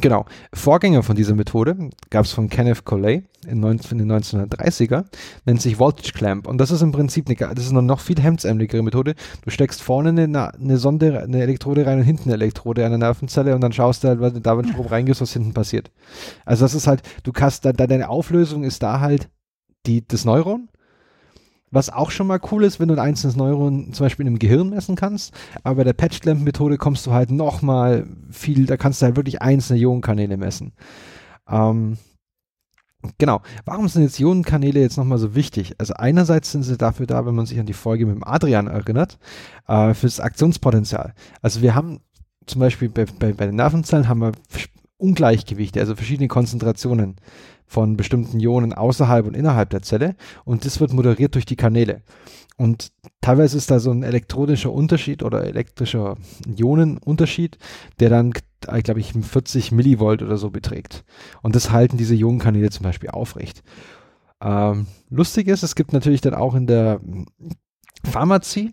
Genau. Vorgänger von dieser Methode gab es von Kenneth Coley in den 1930er, nennt sich Voltage Clamp. Und das ist im Prinzip eine noch viel hemdsärmeligere Methode. Du steckst vorne eine Elektrode rein und hinten eine Elektrode an der Nervenzelle und dann schaust du halt, wenn du da Strom reingehst, was hinten passiert. Also das ist halt, du kannst deine Auflösung ist da halt das Neuron. Was auch schon mal cool ist, wenn du ein einzelnes Neuron zum Beispiel im Gehirn messen kannst, aber bei der Patch-Lamp-Methode kommst du halt nochmal viel, da kannst du halt wirklich einzelne Ionenkanäle messen. Genau. Warum sind jetzt Ionenkanäle jetzt nochmal so wichtig? Also einerseits sind sie dafür da, wenn man sich an die Folge mit dem Adrian erinnert, fürs Aktionspotenzial. Also wir haben zum Beispiel bei den Nervenzellen haben wir Ungleichgewichte, also verschiedene Konzentrationen von bestimmten Ionen außerhalb und innerhalb der Zelle, und das wird moderiert durch die Kanäle. Und teilweise ist da so ein elektronischer Unterschied oder elektrischer Ionenunterschied, der dann, glaube ich, 40 Millivolt oder so beträgt. Und das halten diese Ionenkanäle zum Beispiel aufrecht. Lustig ist, es gibt natürlich dann auch in der Pharmazie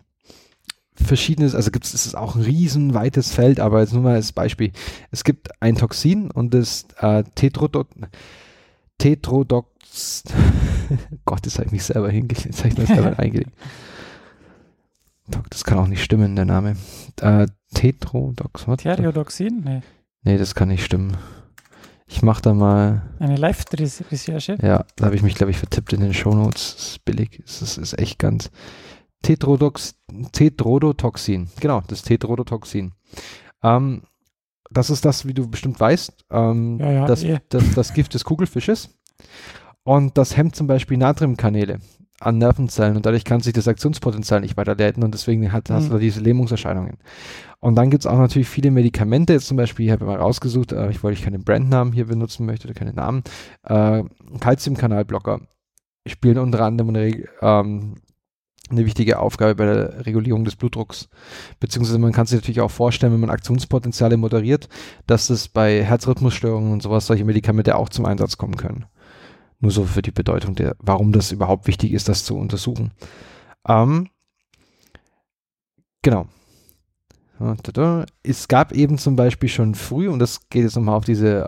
verschiedenes, es ist auch ein riesen weites Feld, aber jetzt nur mal als Beispiel. Es gibt ein Toxin und das Tetrodox. Gott, das habe ich mich selber eingelegt. Das kann auch nicht stimmen, der Name. Tetrodox. Theriadoxin? Nee. Nee, das kann nicht stimmen. Ich mache da mal eine Live-Recherche. Ja, da habe ich mich, glaube ich, vertippt in den Shownotes. Das ist billig. Das ist echt ganz. Tetrodotoxin. Genau, das Tetrodotoxin. Das ist das, wie du bestimmt weißt, das Gift des Kugelfisches. Und das hemmt zum Beispiel Natriumkanäle an Nervenzellen und dadurch kann sich das Aktionspotenzial nicht weiterleiten und deswegen hast du da diese Lähmungserscheinungen. Und dann gibt es auch natürlich viele Medikamente, jetzt zum Beispiel, ich habe mal rausgesucht, weil ich keine Brandnamen hier benutzen möchte oder keine Namen, Calciumkanalblocker spielen unter anderem eine wichtige Aufgabe bei der Regulierung des Blutdrucks. Beziehungsweise man kann sich natürlich auch vorstellen, wenn man Aktionspotenziale moderiert, dass das bei Herzrhythmusstörungen und sowas, solche Medikamente auch zum Einsatz kommen können. Nur so für die Bedeutung, warum das überhaupt wichtig ist, das zu untersuchen. Genau. Es gab eben zum Beispiel schon früh, und das geht jetzt nochmal auf diese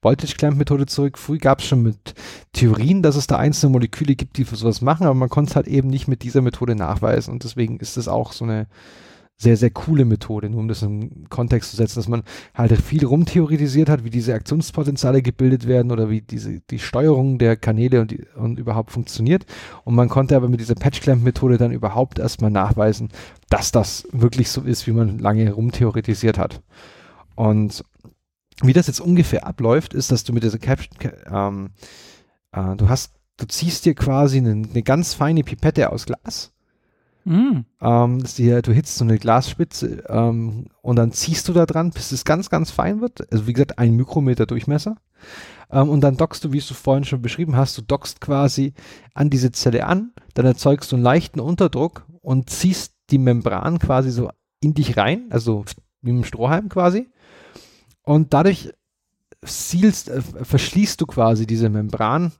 Voltage-Clamp-Methode zurück, früh gab es schon mit Theorien, dass es da einzelne Moleküle gibt, die für sowas machen, aber man konnte es halt eben nicht mit dieser Methode nachweisen und deswegen ist das auch so eine sehr, sehr coole Methode, nur um das in Kontext zu setzen, dass man halt viel rumtheoretisiert hat, wie diese Aktionspotenziale gebildet werden oder wie die Steuerung der Kanäle und überhaupt funktioniert. Und man konnte aber mit dieser Patch-Clamp-Methode dann überhaupt erstmal nachweisen, dass das wirklich so ist, wie man lange rumtheoretisiert hat. Und wie das jetzt ungefähr abläuft, ist, dass du mit dieser du ziehst dir quasi eine ganz feine Pipette aus Glas. Du hitzt so eine Glasspitze und dann ziehst du da dran, bis es ganz, ganz fein wird. Also wie gesagt, 1 Mikrometer Durchmesser. Und dann dockst du, wie du vorhin schon beschrieben hast, du dockst quasi an diese Zelle an, dann erzeugst du einen leichten Unterdruck und ziehst die Membran quasi so in dich rein, also wie im Strohhalm quasi. Und dadurch verschließt du quasi diese Membran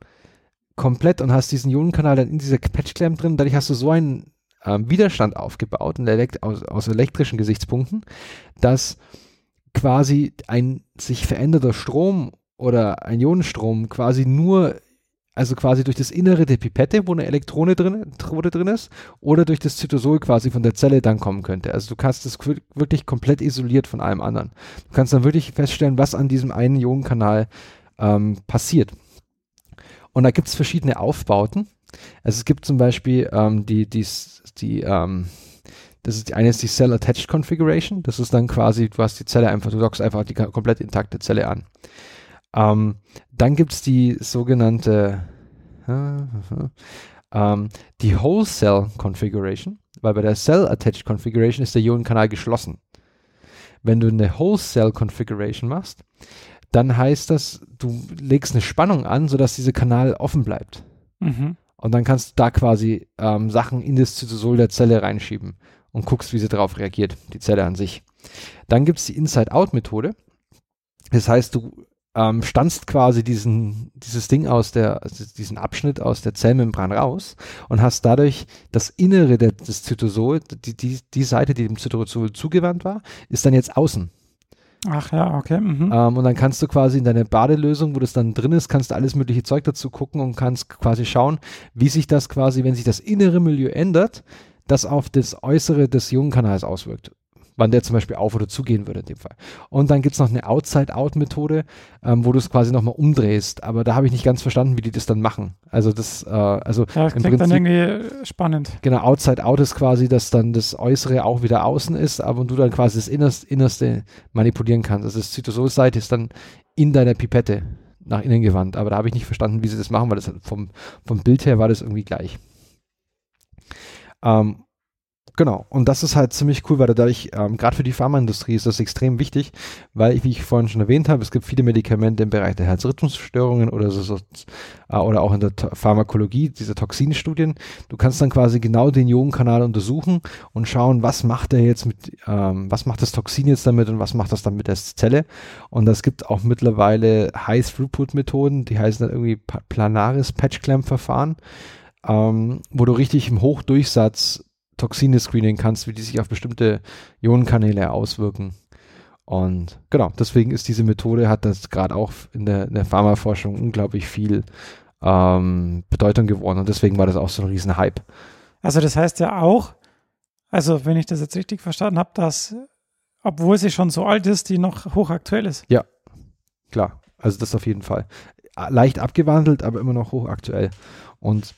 komplett und hast diesen Ionenkanal dann in dieser Patchclamp drin. Dadurch hast du so einen Widerstand aufgebaut und aus elektrischen Gesichtspunkten, dass quasi ein sich verändernder Strom oder ein Ionenstrom quasi nur, also quasi durch das Innere der Pipette, wo eine Elektrode drin ist, oder durch das Zytosol quasi von der Zelle dann kommen könnte. Also du kannst das wirklich komplett isoliert von allem anderen. Du kannst dann wirklich feststellen, was an diesem einen Ionenkanal passiert. Und da gibt es verschiedene Aufbauten. Also es gibt zum Beispiel das ist die Cell Attached Configuration. Das ist dann quasi, du hast die Zelle einfach, du dockst einfach die komplett intakte Zelle an. Dann gibt es die sogenannte die Whole Cell Configuration, weil bei der Cell Attached Configuration ist der Ionenkanal geschlossen. Wenn du eine Whole Cell Configuration machst, dann heißt das, du legst eine Spannung an, sodass dieser Kanal offen bleibt. Mhm. Und dann kannst du da quasi Sachen in das Zytosol der Zelle reinschieben und guckst, wie sie darauf reagiert, die Zelle an sich. Dann gibt es die Inside-Out-Methode. Das heißt, du stanzt quasi diesen Abschnitt aus der Zellmembran raus und hast dadurch das Innere des Zytosol, die Seite, die dem Zytosol zugewandt war, ist dann jetzt außen. Ach ja, okay. Mhm. Und dann kannst du quasi in deine Badelösung, wo das dann drin ist, kannst du alles mögliche Zeug dazu gucken und kannst quasi schauen, wie sich das quasi, wenn sich das innere Milieu ändert, das auf das Äußere des Ionenkanals auswirkt. Wann der zum Beispiel auf- oder zugehen würde in dem Fall. Und dann gibt es noch eine Outside-Out-Methode, wo du es quasi nochmal umdrehst. Aber da habe ich nicht ganz verstanden, wie die das dann machen. Also das, das klingt im Prinzip, dann irgendwie spannend. Genau, Outside-Out ist quasi, dass dann das Äußere auch wieder außen ist, aber du dann quasi das Innerste manipulieren kannst. Also das Zytosol-Seite ist dann in deiner Pipette nach innen gewandt. Aber da habe ich nicht verstanden, wie sie das machen, weil das vom Bild her war das irgendwie gleich. Genau, und das ist halt ziemlich cool, weil dadurch, gerade für die Pharmaindustrie ist das extrem wichtig, weil, wie ich vorhin schon erwähnt habe, es gibt viele Medikamente im Bereich der Herzrhythmusstörungen oder oder auch in der Pharmakologie, diese Toxinstudien. Du kannst dann quasi genau den Ionenkanal untersuchen und schauen, was macht das Toxin jetzt damit und was macht das dann mit der Zelle. Und es gibt auch mittlerweile High-Throughput-Methoden, die heißen dann irgendwie planares Patch-Clamp-Verfahren, wo du richtig im Hochdurchsatz Toxine screenen kannst, wie die sich auf bestimmte Ionenkanäle auswirken. Und genau, deswegen ist diese Methode, hat das gerade auch in der Pharmaforschung unglaublich viel Bedeutung geworden und deswegen war das auch so ein riesen Hype. Also das heißt ja auch, also wenn ich das jetzt richtig verstanden habe, dass, obwohl sie schon so alt ist, die noch hochaktuell ist. Ja, klar. Also das auf jeden Fall. Leicht abgewandelt, aber immer noch hochaktuell. Und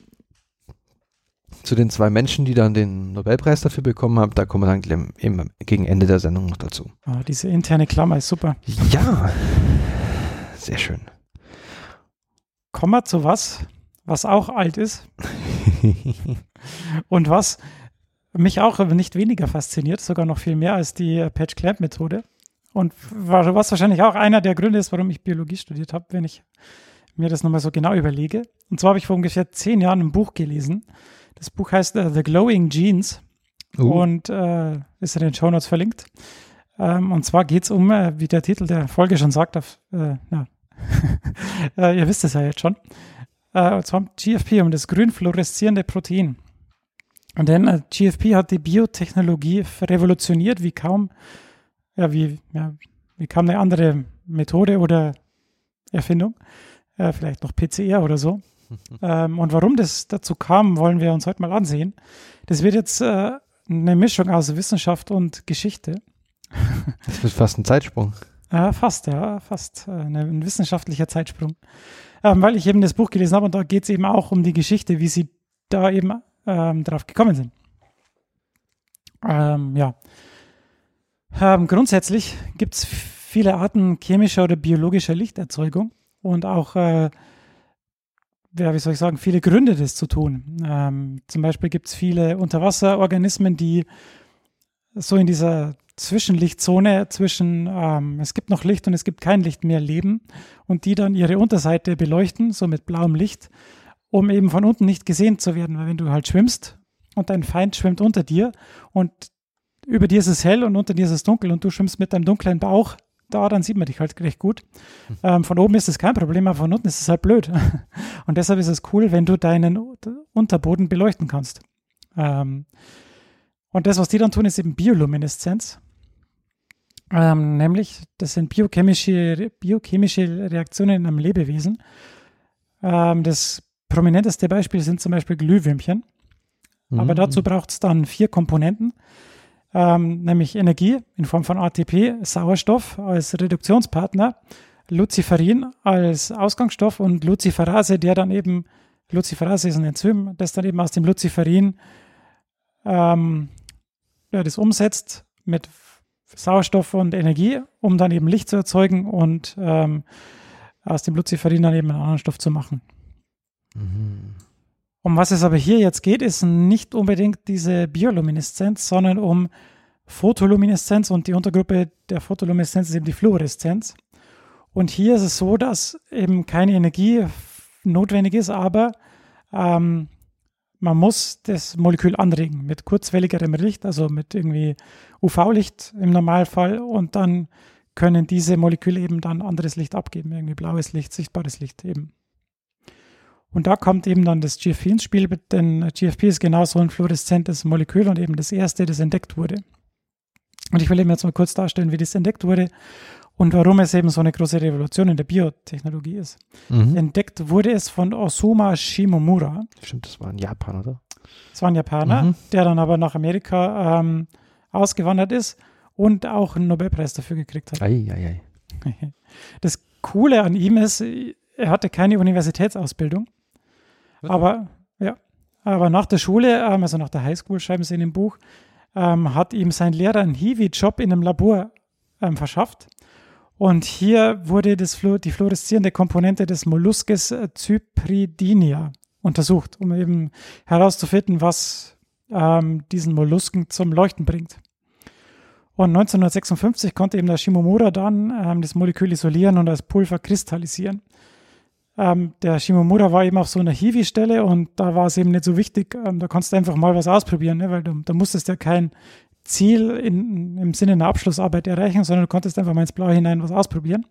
zu den zwei Menschen, die dann den Nobelpreis dafür bekommen haben, da kommen wir dann gegen Ende der Sendung noch dazu. Oh, diese interne Klammer ist super. Ja, sehr schön. Kommen wir zu was auch alt ist und was mich auch nicht weniger fasziniert, sogar noch viel mehr als die Patch-Clamp-Methode und was wahrscheinlich auch einer der Gründe ist, warum ich Biologie studiert habe, wenn ich mir das nochmal so genau überlege. Und zwar habe ich vor ungefähr 10 Jahren ein Buch gelesen. Das Buch heißt The Glowing Genes und ist in den Shownotes verlinkt. Und zwar geht es um, wie der Titel der Folge schon sagt, ihr wisst es ja jetzt schon, und zwar um GFP, um das grün fluoreszierende Protein. Und denn GFP hat die Biotechnologie revolutioniert, wie kaum eine andere Methode oder Erfindung, vielleicht noch PCR oder so. Und warum das dazu kam, wollen wir uns heute mal ansehen. Das wird jetzt eine Mischung aus Wissenschaft und Geschichte. Das wird fast ein Zeitsprung. Fast. Ein wissenschaftlicher Zeitsprung. Weil ich eben das Buch gelesen habe und da geht es eben auch um die Geschichte, wie sie da eben drauf gekommen sind. Grundsätzlich gibt es viele Arten chemischer oder biologischer Lichterzeugung und auch viele Gründe, das zu tun. Zum Beispiel gibt es viele Unterwasserorganismen, die so in dieser Zwischenlichtzone zwischen es gibt noch Licht und es gibt kein Licht mehr leben und die dann ihre Unterseite beleuchten, so mit blauem Licht, um eben von unten nicht gesehen zu werden. Weil wenn du halt schwimmst und dein Feind schwimmt unter dir und über dir ist es hell und unter dir ist es dunkel und du schwimmst mit deinem dunklen Bauch da, dann sieht man dich halt recht gut. Von oben ist das kein Problem, aber von unten ist es halt blöd. Und deshalb ist es cool, wenn du deinen Unterboden beleuchten kannst. Und das, was die dann tun, ist eben Biolumineszenz. Nämlich, das sind biochemische Reaktionen am Lebewesen. Das prominenteste Beispiel sind zum Beispiel Glühwürmchen. Aber dazu braucht es dann 4 Komponenten, nämlich Energie in Form von ATP, Sauerstoff als Reduktionspartner, Luciferin als Ausgangsstoff und Luciferase, der dann eben, Luciferase ist ein Enzym, das dann eben aus dem Luciferin das umsetzt mit Sauerstoff und Energie, um dann eben Licht zu erzeugen und aus dem Luciferin dann eben einen anderen Stoff zu machen. Mhm. Um was es aber hier jetzt geht, ist nicht unbedingt diese Biolumineszenz, sondern um Photolumineszenz, und die Untergruppe der Photolumineszenz ist eben die Fluoreszenz. Und hier ist es so, dass eben keine Energie notwendig ist, aber man muss das Molekül anregen mit kurzwelligerem Licht, also mit irgendwie UV-Licht im Normalfall, und dann können diese Moleküle eben dann anderes Licht abgeben, irgendwie blaues Licht, sichtbares Licht eben. Und da kommt eben dann das GFP ins Spiel, denn GFP ist genau so ein fluoreszentes Molekül und eben das erste, das entdeckt wurde. Und ich will eben jetzt mal kurz darstellen, wie das entdeckt wurde und warum es eben so eine große Revolution in der Biotechnologie ist. Mhm. Entdeckt wurde es von Osamu Shimomura. Stimmt, das war ein Japaner, oder? Das war ein Japaner, der dann aber nach Amerika ausgewandert ist und auch einen Nobelpreis dafür gekriegt hat. Ei, ei, ei. Das Coole an ihm ist, er hatte keine Universitätsausbildung. Aber nach der Schule, also nach der Highschool, schreiben sie in dem Buch, hat ihm sein Lehrer einen Hiwi-Job in einem Labor verschafft. Und hier wurde die fluoreszierende Komponente des Molluskes Cypridinia untersucht, um eben herauszufinden, was diesen Mollusken zum Leuchten bringt. Und 1956 konnte eben der Shimomura dann das Molekül isolieren und als Pulver kristallisieren. Der Shimomura war eben auf so einer Hiwi-Stelle und da war es eben nicht so wichtig, da konntest du einfach mal was ausprobieren, ne? Weil da musstest ja kein Ziel im Sinne einer Abschlussarbeit erreichen, sondern du konntest einfach mal ins Blaue hinein was ausprobieren.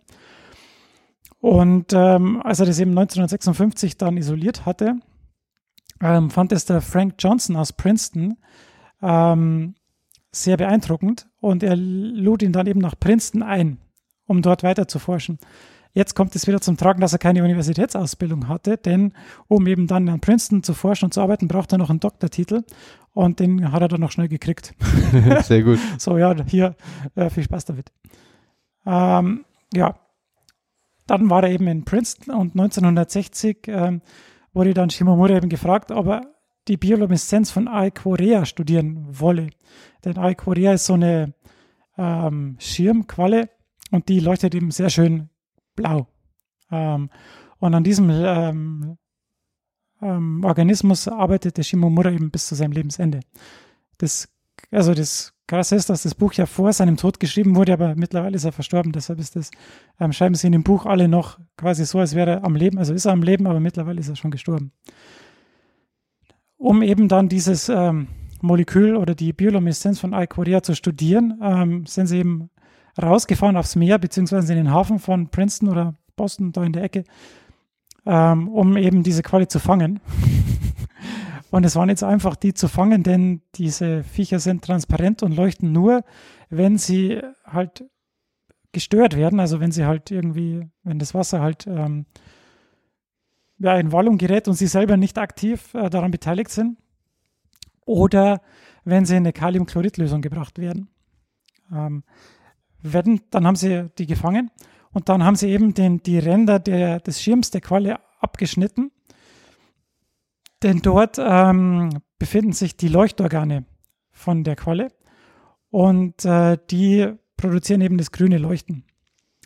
Und als er das eben 1956 dann isoliert hatte, fand es der Frank Johnson aus Princeton sehr beeindruckend und er lud ihn dann eben nach Princeton ein, um dort weiter zu forschen. Jetzt kommt es wieder zum Tragen, dass er keine Universitätsausbildung hatte, denn um eben dann an Princeton zu forschen und zu arbeiten, braucht er noch einen Doktortitel und den hat er dann noch schnell gekriegt. Sehr gut. So, ja, hier, viel Spaß damit. Dann war er eben in Princeton und 1960 wurde dann Shimomura eben gefragt, ob er die Biolumineszenz von Aequorea studieren wolle. Denn Aequorea ist so eine Schirmqualle und die leuchtet eben sehr schön blau. Und an diesem Organismus arbeitete Shimomura eben bis zu seinem Lebensende. Das Krasse ist, dass das Buch ja vor seinem Tod geschrieben wurde, aber mittlerweile ist er verstorben. Deshalb ist das, schreiben sie in dem Buch alle noch quasi so, als wäre er am Leben. Also ist er am Leben, aber mittlerweile ist er schon gestorben. Um eben dann dieses Molekül oder die Biolumineszenz von Aequorea zu studieren, sind sie eben rausgefahren aufs Meer, beziehungsweise in den Hafen von Princeton oder Boston, da in der Ecke, um eben diese Qualle zu fangen. Und es war nicht so einfach, die zu fangen, denn diese Viecher sind transparent und leuchten nur, wenn sie halt gestört werden, also wenn sie halt irgendwie, wenn das Wasser halt in Wallung gerät und sie selber nicht aktiv daran beteiligt sind, oder wenn sie in eine Kaliumchloridlösung gebracht werden. Dann haben sie die gefangen und dann haben sie eben die Ränder des Schirms der Qualle abgeschnitten, denn dort befinden sich die Leuchtorgane von der Qualle und die produzieren eben das grüne Leuchten.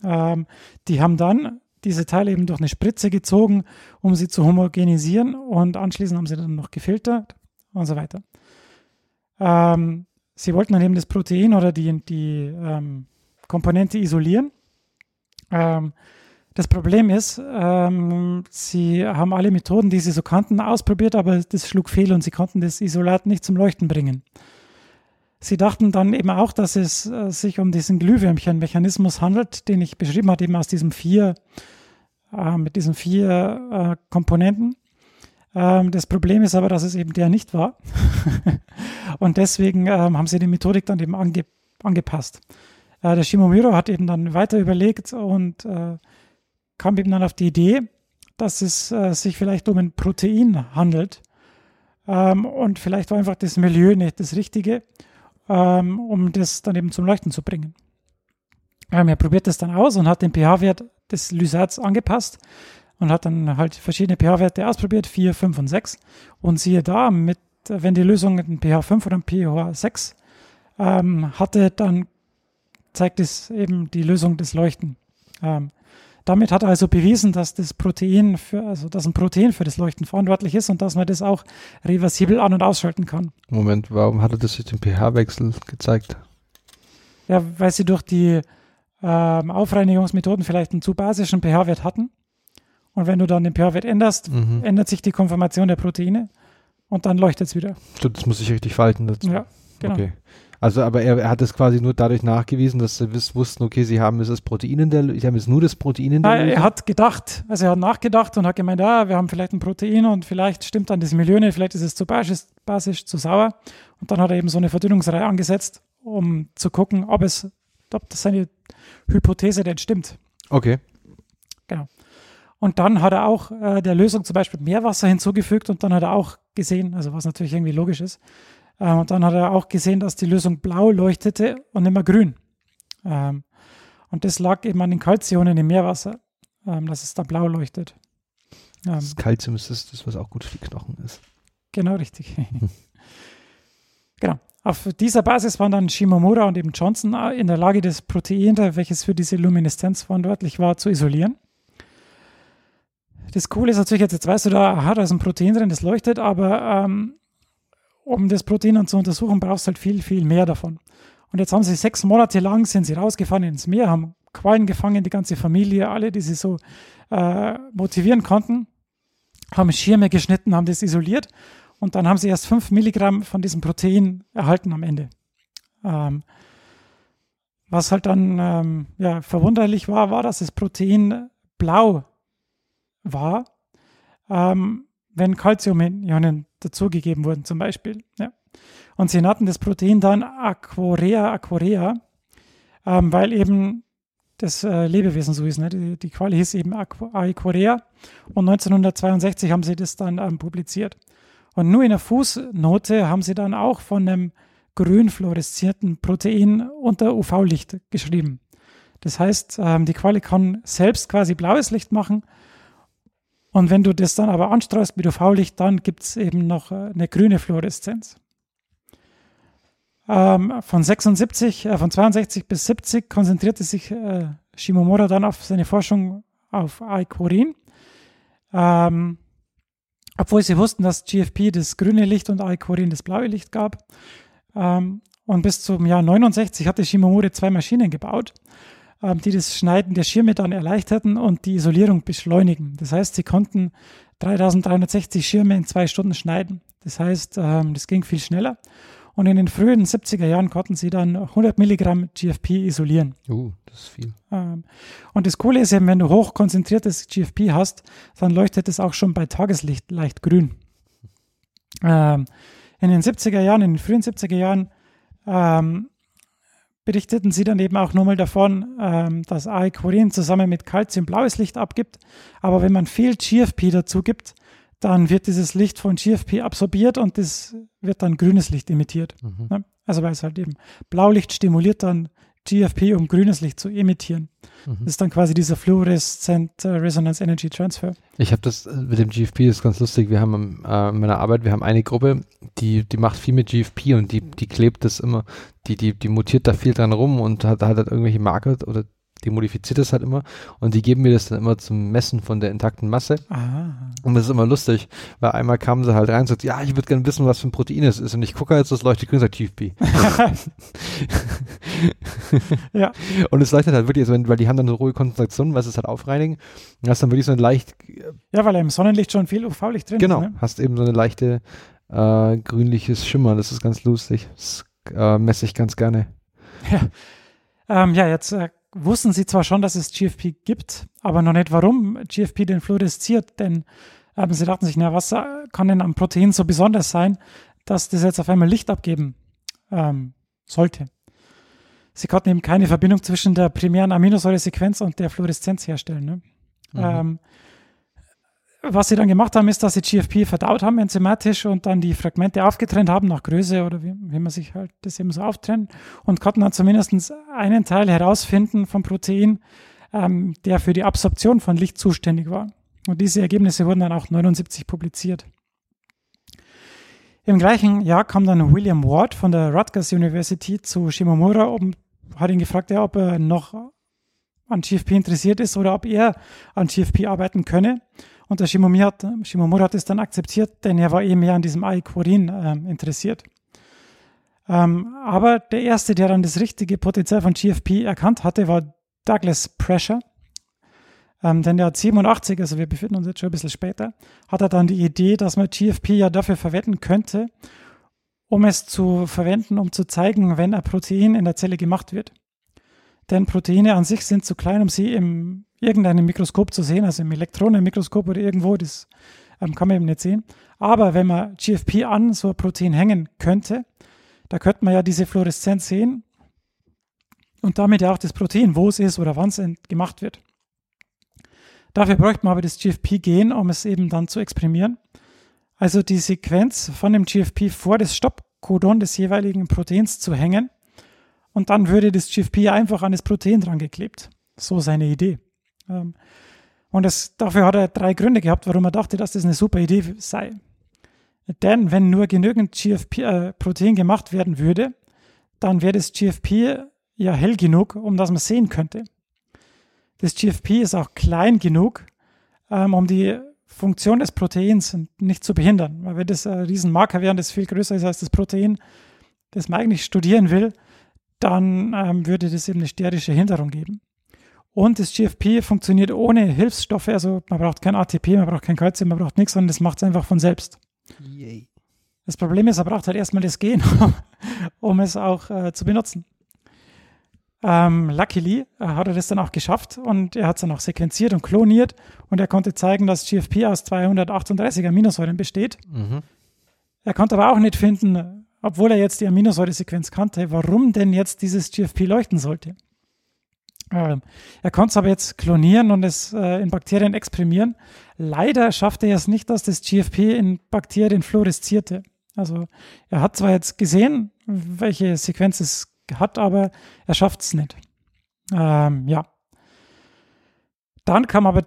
Die haben dann diese Teile eben durch eine Spritze gezogen, um sie zu homogenisieren, und anschließend haben sie dann noch gefiltert und so weiter. Sie wollten dann eben das Protein oder die Komponente isolieren. Das Problem ist, sie haben alle Methoden, die sie so kannten, ausprobiert, aber das schlug fehl und sie konnten das Isolat nicht zum Leuchten bringen. Sie dachten dann eben auch, dass es sich um diesen Glühwürmchen-Mechanismus handelt, den ich beschrieben hatte, eben aus diesen vier Komponenten. Das Problem ist aber, dass es eben der nicht war. Und deswegen haben sie die Methodik dann eben angepasst. Der Shimomura hat eben dann weiter überlegt und kam eben dann auf die Idee, dass es sich vielleicht um ein Protein handelt. Und vielleicht war einfach das Milieu nicht das Richtige, um das dann eben zum Leuchten zu bringen. Er probiert das dann aus und hat den pH-Wert des Lysats angepasst. Und hat dann halt verschiedene pH-Werte ausprobiert, 4, 5 und 6. Und siehe da, wenn die Lösung einen pH 5 oder einen pH 6 hatte, dann zeigt es eben die Lösung des Leuchten. Damit hat er also bewiesen, dass dass ein Protein für das Leuchten verantwortlich ist und dass man das auch reversibel an- und ausschalten kann. Moment, warum hat er das durch den pH-Wechsel gezeigt? Ja, weil sie durch die Aufreinigungsmethoden vielleicht einen zu basischen pH-Wert hatten. Und wenn du dann den pH-Wert änderst, ändert sich die Konformation der Proteine und dann leuchtet es wieder. Das muss sich richtig verhalten dazu. Ja, genau. Okay. Also, aber er hat es quasi nur dadurch nachgewiesen, dass sie wussten, okay, sie haben jetzt nur das Protein in der Lösung. Er hat gedacht, also er hat nachgedacht und hat gemeint, wir haben vielleicht ein Protein und vielleicht stimmt dann das Milieu nicht, vielleicht ist es zu basisch, zu sauer. Und dann hat er eben so eine Verdünnungsreihe angesetzt, um zu gucken, ob das seine Hypothese denn stimmt. Okay. Genau. Und dann hat er auch der Lösung zum Beispiel Meerwasser hinzugefügt und dann hat er auch gesehen, also was natürlich irgendwie logisch ist, und dann hat er auch gesehen, dass die Lösung blau leuchtete und nicht mehr grün. Und das lag eben an den Kalzionen im Meerwasser, dass es da blau leuchtet. Das Kalzium ist das, was auch gut für die Knochen ist. Genau, richtig. Genau. Auf dieser Basis waren dann Shimomura und eben Johnson in der Lage, das Protein, welches für diese Lumineszenz verantwortlich war, zu isolieren. Das Coole ist natürlich, jetzt weißt du da ist ein Protein drin, das leuchtet, aber um das Protein dann zu untersuchen, brauchst du halt viel, viel mehr davon. Und jetzt haben sie 6 Monate lang, sind sie rausgefahren ins Meer, haben Quallen gefangen, die ganze Familie, alle, die sie so motivieren konnten, haben Schirme geschnitten, haben das isoliert und dann haben sie erst 5 Milligramm von diesem Protein erhalten am Ende. Was halt dann verwunderlich war, dass das Protein blau war, wenn Calciumionen dazugegeben wurden zum Beispiel. Ja. Und sie nannten das Protein dann Aequorea, weil eben das Lebewesen so ist. Ne? Die Qualle hieß eben Aequorea und 1962 haben sie das dann publiziert. Und nur in der Fußnote haben sie dann auch von einem grün fluoreszierenden Protein unter UV-Licht geschrieben. Das heißt, die Qualle kann selbst quasi blaues Licht machen. Und wenn du das dann aber anstrahlst mit UV-Licht, dann gibt es eben noch eine grüne Fluoreszenz. Von 62 bis 70 konzentrierte sich Shimomura dann auf seine Forschung auf Aequorin. Obwohl sie wussten, dass GFP das grüne Licht und Aequorin das blaue Licht gab. Und bis zum Jahr 69 hatte Shimomura 2 Maschinen gebaut, die das Schneiden der Schirme dann erleichterten und die Isolierung beschleunigen. Das heißt, sie konnten 3360 Schirme in 2 Stunden schneiden. Das heißt, das ging viel schneller. Und in den frühen 70er Jahren konnten sie dann 100 Milligramm GFP isolieren. Das ist viel. Und das Coole ist eben, wenn du hochkonzentriertes GFP hast, dann leuchtet es auch schon bei Tageslicht leicht grün. In den frühen 70er Jahren, berichteten sie dann eben auch nochmal davon, dass Aequorin zusammen mit Calcium blaues Licht abgibt. Aber wenn man viel GFP dazu gibt, dann wird dieses Licht von GFP absorbiert und das wird dann grünes Licht emittiert. Ne? Also weil es halt eben Blaulicht stimuliert dann GFP, um grünes Licht zu emittieren. Das ist dann quasi dieser Fluorescent Resonance Energy Transfer. Ich habe das mit dem GFP, das ist ganz lustig. Wir haben in meiner Arbeit, wir haben eine Gruppe, die macht viel mit GFP und die klebt das immer, die mutiert da viel dran rum und hat halt irgendwelche Marker oder die modifiziert das halt immer und die geben mir das dann immer zum Messen von der intakten Masse. Aha. Und das ist immer lustig, weil einmal kamen sie halt rein und sagten, ja, ich würde gerne wissen, was für ein Protein es ist und ich gucke jetzt, das leuchtet grün, sagt GFP. Ja. Und es leuchtet halt wirklich, also, weil die haben dann so hohe Konzentrationen, was es halt aufreinigen und hast dann wirklich so ein leicht... Ja, weil im Sonnenlicht schon viel UV-Licht drin ist. Genau, hast eben so eine leichte grünliches Schimmern, das ist ganz lustig. Das ist messe ich ganz gerne. Ja, jetzt wussten sie zwar schon, dass es GFP gibt, aber noch nicht, warum GFP denn fluoresziert, denn sie dachten sich, was kann denn am Protein so besonders sein, dass das jetzt auf einmal Licht abgeben sollte. Sie konnten eben keine Verbindung zwischen der primären Aminosäuresequenz und der Fluoreszenz herstellen. Ne? Mhm. Was sie dann gemacht haben, ist, dass sie GFP verdaut haben enzymatisch und dann die Fragmente aufgetrennt haben nach Größe oder wie man sich halt das eben so auftrennt und konnten dann zumindest einen Teil herausfinden vom Protein, der für die Absorption von Licht zuständig war. Und diese Ergebnisse wurden dann auch 1979 publiziert. Im gleichen Jahr kam dann William Ward von der Rutgers University zu Shimomura und hat ihn gefragt, ob er noch an GFP interessiert ist oder ob er an GFP arbeiten könne. Und der Shimomura hat es dann akzeptiert, denn er war eben mehr an diesem Aequorin interessiert. Aber der Erste, der dann das richtige Potenzial von GFP erkannt hatte, war Douglas Pressure. Denn der hat 87, also wir befinden uns jetzt schon ein bisschen später, hat er dann die Idee, dass man GFP ja dafür verwenden könnte, um es zu verwenden, um zu zeigen, wenn ein Protein in der Zelle gemacht wird. Denn Proteine an sich sind zu klein, um sie im irgendeinem Mikroskop zu sehen, also im Elektronenmikroskop oder irgendwo, das kann man eben nicht sehen. Aber wenn man GFP an so ein Protein hängen könnte, da könnte man ja diese Fluoreszenz sehen und damit ja auch das Protein, wo es ist oder wann es gemacht wird. Dafür bräuchte man aber das GFP-Gen, um es eben dann zu exprimieren. Also die Sequenz von dem GFP vor das Stoppcodon des jeweiligen Proteins zu hängen und dann würde das GFP einfach an das Protein dran geklebt. So seine Idee. Und dafür hat er 3 Gründe gehabt, warum er dachte, dass das eine super Idee sei. Denn wenn nur genügend GFP-Protein gemacht werden würde, dann wäre das GFP ja hell genug, um dass man es sehen könnte. Das GFP ist auch klein genug, um die Funktion des Proteins nicht zu behindern. Weil wenn das ein Riesenmarker wäre und das viel größer ist als das Protein, das man eigentlich studieren will, dann würde das eben eine sterische Hinderung geben. Und das GFP funktioniert ohne Hilfsstoffe, also man braucht kein ATP, man braucht kein Kalzium, man braucht nichts, sondern das macht es einfach von selbst. Yay. Das Problem ist, man braucht halt erstmal das Gen, um es auch zu benutzen. Luckily hat er das dann auch geschafft und er hat es dann auch sequenziert und kloniert und er konnte zeigen, dass GFP aus 238 Aminosäuren besteht. Mhm. Er konnte aber auch nicht finden, obwohl er jetzt die Aminosäuresequenz kannte, warum denn jetzt dieses GFP leuchten sollte. Er konnte es aber jetzt klonieren und es in Bakterien exprimieren. Leider schaffte er es nicht, dass das GFP in Bakterien fluoreszierte. Also er hat zwar jetzt gesehen, welche Sequenz es hat, aber er schafft es nicht. Dann kam aber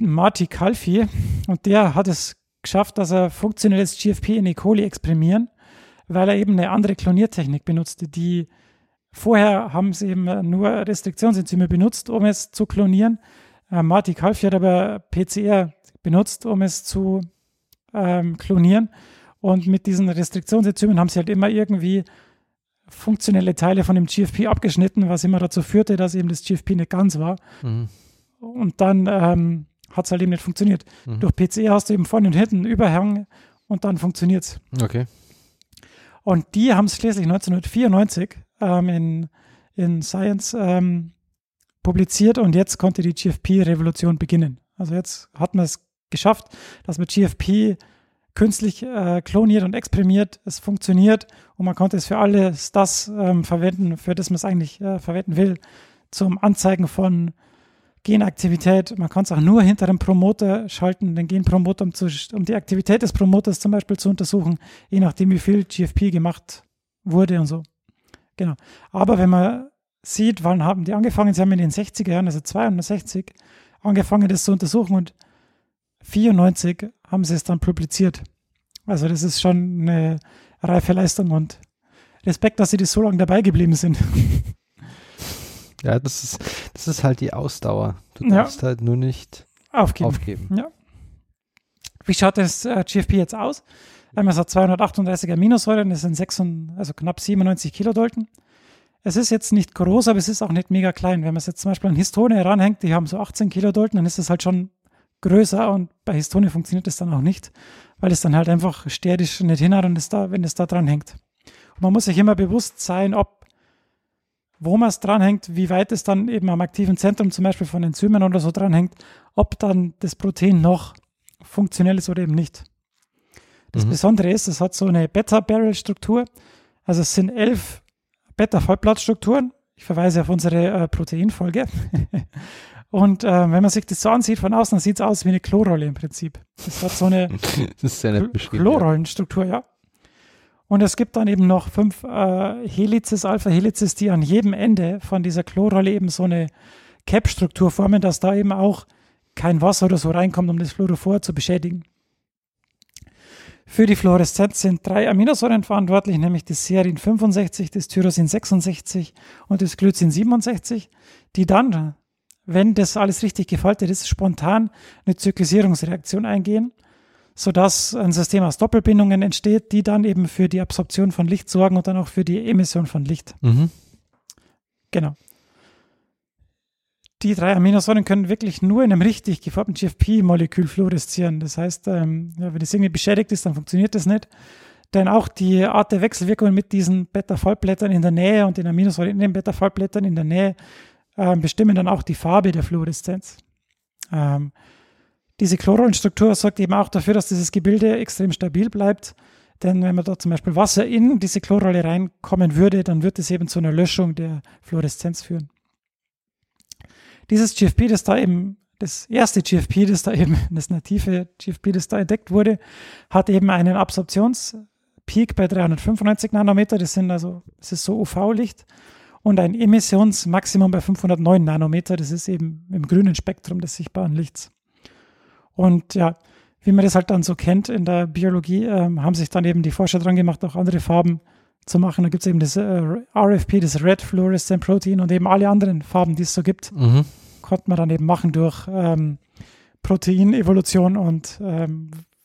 Martin Chalfie und der hat es geschafft, dass er funktionelles GFP in E. coli exprimieren, weil er eben eine andere Kloniertechnik benutzte, die vorher haben sie eben nur Restriktionsenzyme benutzt, um es zu klonieren. Martin Chalfie hat aber PCR benutzt, um es zu klonieren. Und mit diesen Restriktionsenzymen haben sie halt immer irgendwie funktionelle Teile von dem GFP abgeschnitten, was immer dazu führte, dass eben das GFP nicht ganz war. Mhm. Und dann hat es halt eben nicht funktioniert. Mhm. Durch PCR hast du eben vorne und hinten einen Überhang und dann funktioniert es. Okay. Und die haben es schließlich 1994 in Science publiziert und jetzt konnte die GFP-Revolution beginnen. Also jetzt hat man es geschafft, dass man GFP künstlich kloniert und exprimiert. Es funktioniert und man konnte es für alles das verwenden, für das man es eigentlich verwenden will, zum Anzeigen von Genaktivität. Man kann es auch nur hinter dem Promoter schalten, den Genpromoter, um die Aktivität des Promoters zum Beispiel zu untersuchen, je nachdem, wie viel GFP gemacht wurde und so. Genau. Aber wenn man sieht, wann haben die angefangen, sie haben in den 60er Jahren, also 62, angefangen, das zu untersuchen und 94 haben sie es dann publiziert. Also das ist schon eine reife Leistung und Respekt, dass sie das so lange dabei geblieben sind. Ja, das ist halt die Ausdauer. Du darfst halt nur nicht aufgeben. Ja. Wie schaut das GFP jetzt aus? Es hat 238 Aminosäuren, das sind knapp 97 Kilodalton. Es ist jetzt nicht groß, aber es ist auch nicht mega klein. Wenn man es jetzt zum Beispiel an Histone heranhängt, die haben so 18 Kilodalton, dann ist es halt schon größer und bei Histone funktioniert es dann auch nicht, weil es dann halt einfach sterisch nicht hinhaut und wenn es da dran hängt. Man muss sich immer bewusst sein, wo man es dranhängt, wie weit es dann eben am aktiven Zentrum zum Beispiel von Enzymen oder so dranhängt, ob dann das Protein noch funktionell ist oder eben nicht. Das Besondere ist, es hat so eine Beta-Barrel-Struktur. Also es sind 11 Beta-Vollblattstrukturen. Ich verweise auf unsere Proteinfolge. Und wenn man sich das so ansieht von außen, dann sieht es aus wie eine Chlorolle im Prinzip. Das hat so eine Chlorollenstruktur, ja. Und es gibt dann eben noch 5 Helices, Alpha-Helices, die an jedem Ende von dieser Chlorrolle eben so eine Cap-Struktur formen, dass da eben auch kein Wasser oder so reinkommt, um das Fluorophor zu beschädigen. Für die Fluoreszenz sind 3 Aminosäuren verantwortlich, nämlich das Serin 65, das Tyrosin 66 und das Glycin 67, die dann, wenn das alles richtig gefaltet ist, spontan eine Zyklisierungsreaktion eingehen, sodass ein System aus Doppelbindungen entsteht, die dann eben für die Absorption von Licht sorgen und dann auch für die Emission von Licht. Genau. Die 3 Aminosäuren können wirklich nur in einem richtig gefärbten GFP-Molekül fluoreszieren. Das heißt, wenn das irgendwie beschädigt ist, dann funktioniert das nicht. Denn auch die Art der Wechselwirkungen mit diesen Beta-Vollblättern in der Nähe und den Aminosäuren in den Beta-Vollblättern in der Nähe bestimmen dann auch die Farbe der Fluoreszenz. Diese Chlorollenstruktur sorgt eben auch dafür, dass dieses Gebilde extrem stabil bleibt. Denn wenn man da zum Beispiel Wasser in diese Chlorrolle reinkommen würde, dann wird es eben zu einer Löschung der Fluoreszenz führen. Dieses GFP, das da eben, das erste GFP, das da eben, das native GFP, das da entdeckt wurde, hat eben einen Absorptionspeak bei 395 Nanometer. Das ist so UV-Licht. Und ein Emissionsmaximum bei 509 Nanometer. Das ist eben im grünen Spektrum des sichtbaren Lichts. Und ja, wie man das halt dann so kennt in der Biologie, haben sich dann eben die Forscher dran gemacht, auch andere Farben zu machen. Da gibt es eben das RFP, das Red Fluorescent Protein und eben alle anderen Farben, die es so gibt, konnte man dann eben machen durch Proteinevolution und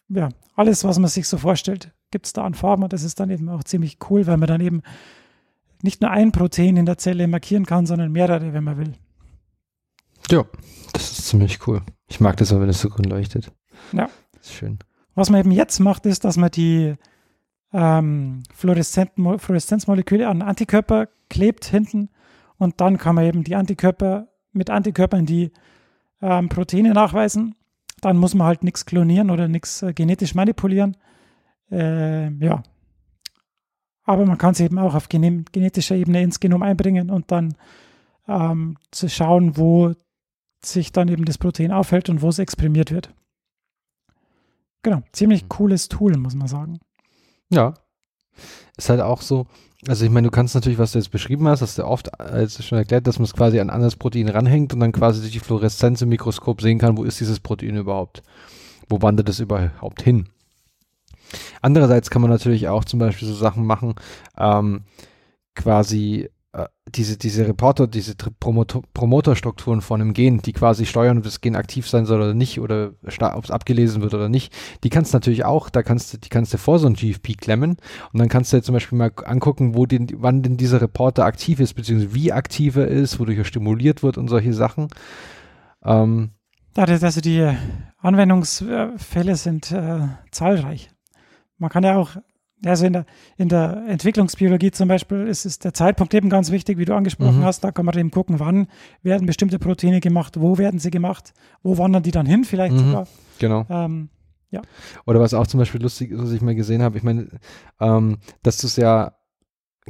ja, alles, was man sich so vorstellt, gibt es da an Farben. Und das ist dann eben auch ziemlich cool, weil man dann eben nicht nur ein Protein in der Zelle markieren kann, sondern mehrere, wenn man will. Ja, das ist ziemlich cool. Ich mag das auch, wenn es so grün leuchtet. Ja. Das ist schön. Was man eben jetzt macht, ist, dass man die Fluoreszenzmoleküle an Antikörper klebt hinten und dann kann man eben die Antikörper mit Antikörpern die Proteine nachweisen. Dann muss man halt nichts klonieren oder nichts genetisch manipulieren. Ja. Aber man kann es eben auch auf genetischer Ebene ins Genom einbringen und dann zu schauen, wo sich dann eben das Protein aufhält und wo es exprimiert wird. Genau, ziemlich cooles Tool, muss man sagen. Ja, ist halt auch so, also ich meine, du kannst natürlich, was du jetzt beschrieben hast, hast du oft als schon erklärt, dass man es quasi an ein anderes Protein ranhängt und dann quasi durch die Fluoreszenz im Mikroskop sehen kann, wo ist dieses Protein überhaupt? Wo wandert es überhaupt hin? Andererseits kann man natürlich auch zum Beispiel so Sachen machen, quasi Promotorstrukturen von einem Gen, die quasi steuern, ob das Gen aktiv sein soll oder nicht oder ob es abgelesen wird oder nicht, die kannst du natürlich auch, die kannst du vor so ein GFP klemmen und dann kannst du jetzt zum Beispiel mal angucken, wann denn dieser Reporter aktiv ist, beziehungsweise wie aktiv er ist, wodurch er stimuliert wird und solche Sachen. Also die Anwendungsfälle sind zahlreich. Man kann ja auch, also in der Entwicklungsbiologie zum Beispiel ist der Zeitpunkt eben ganz wichtig, wie du angesprochen hast. Da kann man eben gucken, wann werden bestimmte Proteine gemacht, wo werden sie gemacht, wo wandern die dann hin vielleicht sogar. Genau. Ja. Oder was auch zum Beispiel lustig ist, was ich mal gesehen habe, ich meine, dass du es ja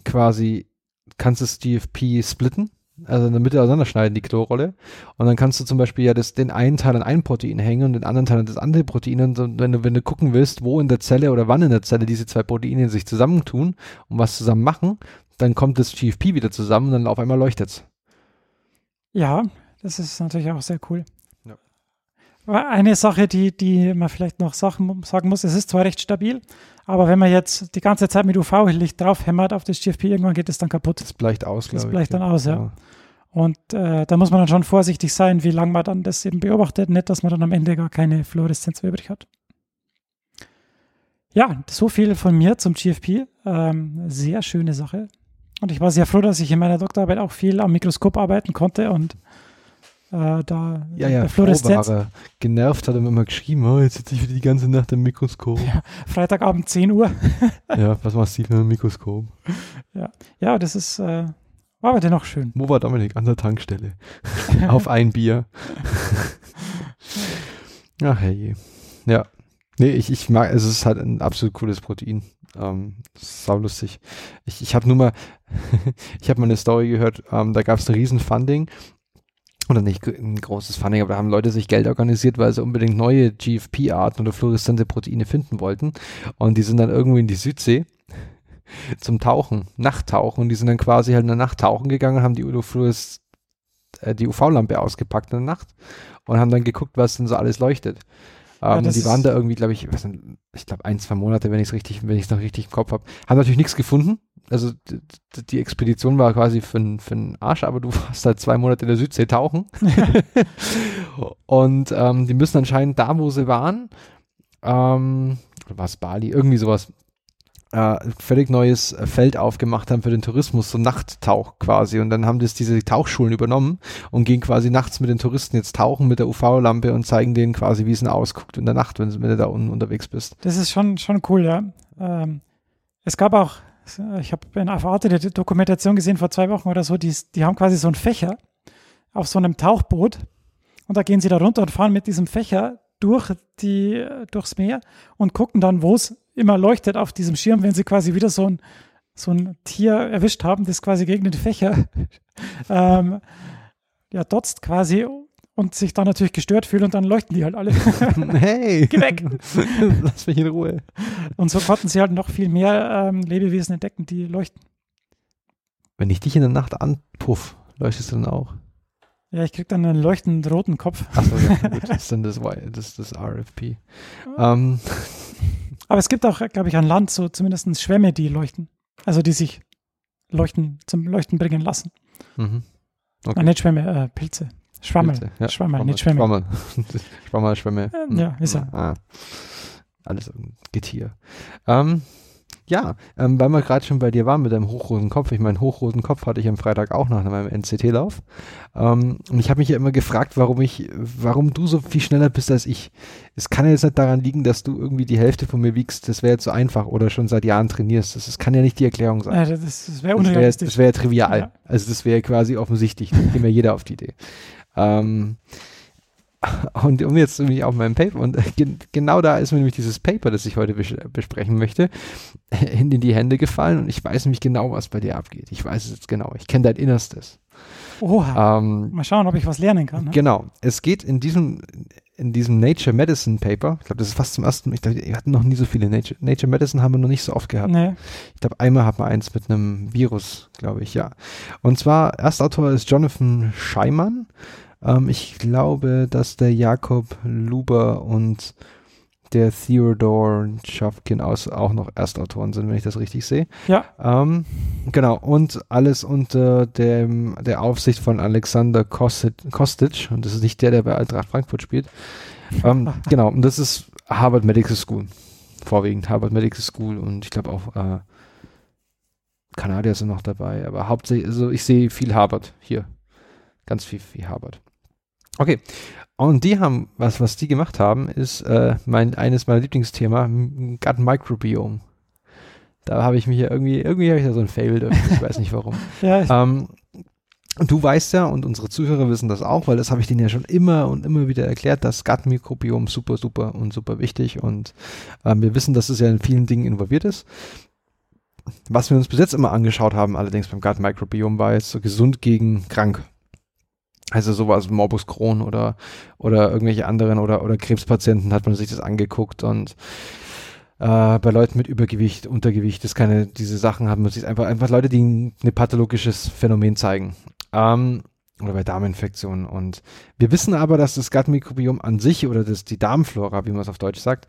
quasi, kannst du das GFP splitten, also in der Mitte auseinanderschneiden, die Chlorrolle. Und dann kannst du zum Beispiel ja den einen Teil an ein Protein hängen und den anderen Teil an das andere Protein. Und wenn du gucken willst, wo in der Zelle oder wann in der Zelle diese zwei Proteine sich zusammentun und was zusammen machen, dann kommt das GFP wieder zusammen und dann auf einmal leuchtet es. Ja, das ist natürlich auch sehr cool. Ja. Eine Sache, die man vielleicht noch sagen muss, es ist zwar recht stabil, aber wenn man jetzt die ganze Zeit mit UV-Licht draufhämmert auf das GFP, irgendwann geht es dann kaputt. Das bleicht aus, glaube ich. Das bleicht dann aus, ja. Und da muss man dann schon vorsichtig sein, wie lange man dann das eben beobachtet. Nicht, dass man dann am Ende gar keine Fluoreszenz mehr übrig hat. Ja, so viel von mir zum GFP. Sehr schöne Sache. Und ich war sehr froh, dass ich in meiner Doktorarbeit auch viel am Mikroskop arbeiten konnte und da der Fluoreszenz. Genervt hat er mir immer geschrieben, oh, jetzt sitze ich wieder die ganze Nacht im Mikroskop. Ja, Freitagabend 10 Uhr. Ja, was machst du mit dem Mikroskop? Ja, das ist, war aber dennoch schön. Wo war Dominik? An der Tankstelle. Auf ein Bier. Ach, hey. Ja. Nee, ich mag, es ist halt ein absolut cooles Protein. Sau lustig. Ich habe nur mal, ich habe mal eine Story gehört, da gab es ein riesen Funding. Oder nicht ein großes Funding, aber da haben Leute sich Geld organisiert, weil sie unbedingt neue GFP-Arten oder fluoreszierende Proteine finden wollten. Und die sind dann irgendwie in die Südsee zum Tauchen, Nachttauchen. Und die sind dann quasi halt in der Nacht tauchen gegangen und haben die UV-Lampe ausgepackt in der Nacht und haben dann geguckt, was denn so alles leuchtet. Die waren da irgendwie, glaube ich, ich glaube 1-2 Monate, wenn ich es noch richtig im Kopf habe. Haben natürlich nichts gefunden. Also die Expedition war quasi für den Arsch, aber du warst halt 2 Monate in der Südsee tauchen. Und die müssen anscheinend da, wo sie waren, war es Bali, irgendwie sowas, völlig neues Feld aufgemacht haben für den Tourismus, so Nachttauch quasi. Und dann haben das diese Tauchschulen übernommen und gehen quasi nachts mit den Touristen jetzt tauchen mit der UV-Lampe und zeigen denen quasi, wie es denn ausguckt in der Nacht, wenn du da unten unterwegs bist. Das ist schon cool, ja. Es gab auch, ich habe in Arte eine Dokumentation gesehen vor 2 Wochen oder so, die haben quasi so einen Fächer auf so einem Tauchboot und da gehen sie da runter und fahren mit diesem Fächer durchs Meer und gucken dann, wo es immer leuchtet auf diesem Schirm, wenn sie quasi wieder so ein Tier erwischt haben, das quasi gegen den Fächer dotzt quasi und sich dann natürlich gestört fühlt und dann leuchten die halt alle. Hey! Geh weg! Lass mich in Ruhe. Und so konnten sie halt noch viel mehr Lebewesen entdecken, die leuchten. Wenn ich dich in der Nacht anpuff, leuchtest du dann auch? Ja, ich krieg dann einen leuchtend roten Kopf. Achso, ja, gut, das ist dann das RFP. Aber es gibt auch, glaube ich, an Land so zumindest Schwämme, die leuchten. Also die sich zum Leuchten bringen lassen. Mhm. Okay. Nicht Schwämme, Pilze. Schwammel. Ja. Schwammel, nicht Schwämme. Schwammel, Schwämme. Ja, ist er. Ah. Alles ein Getier. Weil wir gerade schon bei dir waren mit deinem hochroten Kopf. Ich meine, hochroten Kopf hatte ich am Freitag auch nach meinem NCT-Lauf. Und ich habe mich ja immer gefragt, warum du so viel schneller bist als ich. Es kann ja jetzt nicht daran liegen, dass du irgendwie die Hälfte von mir wiegst. Das wäre jetzt so einfach oder schon seit Jahren trainierst. Das kann ja nicht die Erklärung sein. Also das wäre unrealistisch. Das wäre ja trivial. Ja. Also das wäre quasi offensichtlich. Da käme ja jeder auf die Idee. Und um jetzt nämlich auf meinem Paper, und genau da ist mir nämlich dieses Paper, das ich heute besprechen möchte, in die Hände gefallen und ich weiß nämlich genau, was bei dir abgeht. Ich weiß es jetzt genau. Ich kenne dein Innerstes. Oha. Mal schauen, ob ich was lernen kann. Ne? Genau. Es geht in diesem Nature Medicine Paper, ich glaube, das ist fast zum ersten Mal, ich glaube, wir hatten noch nie so viele Nature Medicine haben wir noch nicht so oft gehabt. Nee. Ich glaube, einmal hatten wir eins mit einem Virus, glaube ich, ja. Und zwar, Erstautor ist Jonathan Scheimann. Ich glaube, dass der Jakob Luber und der Theodore Schafkin auch noch Erstautoren sind, wenn ich das richtig sehe. Ja. Genau, und alles unter der Aufsicht von Alexander Kostic. Und das ist nicht der bei Eintracht Frankfurt spielt. Genau, und das ist Harvard Medical School. Vorwiegend Harvard Medical School und ich glaube auch Kanadier sind noch dabei. Aber hauptsächlich, also ich sehe viel Harvard hier. Ganz viel wie Harvard. Okay, und die haben, was die gemacht haben, ist eines meiner Lieblingsthema, Gut Microbiome. Da habe ich mich ja irgendwie habe ich da so ein Fable dafür, ich weiß nicht warum. Ja, du weißt ja, und unsere Zuhörer wissen das auch, weil das habe ich denen ja schon immer und immer wieder erklärt, das Gut-Mikrobiom super, super und super wichtig und wir wissen, dass es ja in vielen Dingen involviert ist. Was wir uns bis jetzt immer angeschaut haben, allerdings beim Gut-Mikrobiom, war jetzt so gesund gegen krank. Also sowas wie Morbus Crohn oder irgendwelche anderen oder Krebspatienten hat man sich das angeguckt und bei Leuten mit Übergewicht, Untergewicht, diese Sachen haben man sich einfach Leute, die ein pathologisches Phänomen zeigen. Oder bei Darminfektionen. Und wir wissen aber, dass das Gut-Mikrobiom an sich oder die Darmflora, wie man es auf Deutsch sagt,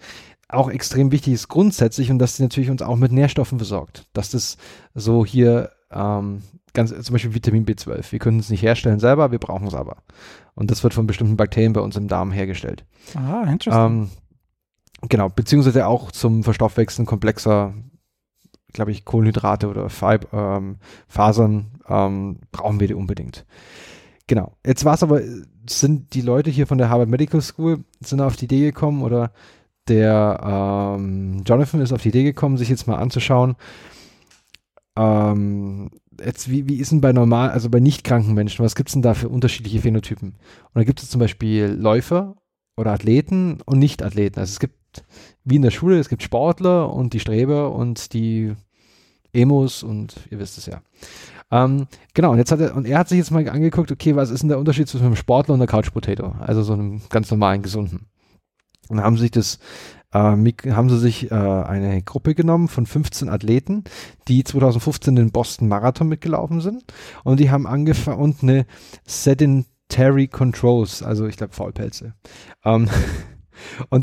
auch extrem wichtig ist grundsätzlich und dass sie natürlich uns auch mit Nährstoffen versorgt. Dass das so hier ganz, zum Beispiel Vitamin B12. Wir können es nicht herstellen selber, wir brauchen es aber. Und das wird von bestimmten Bakterien bei uns im Darm hergestellt. Ah, interessant. Genau, beziehungsweise auch zum Verstoffwechseln komplexer, glaube ich, Kohlenhydrate oder Fasern brauchen wir die unbedingt. Genau. Jetzt war es aber, sind die Leute hier von der Harvard Medical School sind auf die Idee gekommen, oder der Jonathan ist auf die Idee gekommen, sich jetzt mal anzuschauen, jetzt wie ist denn bei normal, also bei nicht kranken Menschen, was gibt es denn da für unterschiedliche Phänotypen? Und da gibt es zum Beispiel Läufer oder Athleten und Nicht-Athleten. Also es gibt, wie in der Schule, es gibt Sportler und die Streber und die Emos und ihr wisst es ja. Genau, und er hat sich jetzt mal angeguckt, okay, was ist denn der Unterschied zwischen einem Sportler und einer Couch Potato? Also so einem ganz normalen, gesunden. Und haben sie sich eine Gruppe genommen von 15 Athleten, die 2015 den Boston Marathon mitgelaufen sind, und die haben angefangen und eine Sedentary Controls, also ich glaube Faulpelze. Und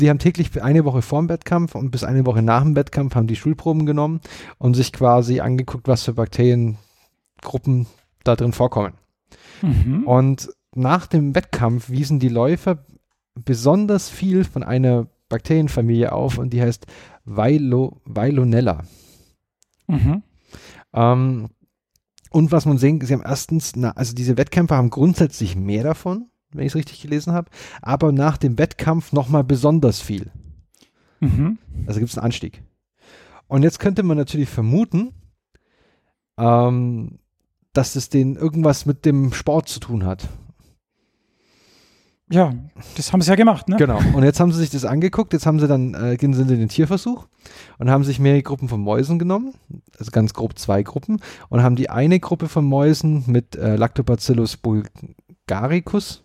die haben täglich eine Woche vorm Wettkampf und bis eine Woche nach dem Wettkampf haben die Stuhlproben genommen und sich quasi angeguckt, was für Bakteriengruppen da drin vorkommen. Mhm. Und nach dem Wettkampf wiesen die Läufer besonders viel von einer Bakterienfamilie auf und die heißt Veillonella. Mhm. Und was man sehen, sie haben also diese Wettkämpfer haben grundsätzlich mehr davon, wenn ich es richtig gelesen habe, aber nach dem Wettkampf nochmal besonders viel. Mhm. Also gibt es einen Anstieg. Und jetzt könnte man natürlich vermuten, dass es denen irgendwas mit dem Sport zu tun hat. Ja, das haben sie ja gemacht, ne? Genau. Und jetzt haben sie sich das angeguckt, jetzt haben sie dann sind sie in den Tierversuch und haben sich mehrere Gruppen von Mäusen genommen, also ganz grob 2 Gruppen, und haben die eine Gruppe von Mäusen mit Lactobacillus bulgaricus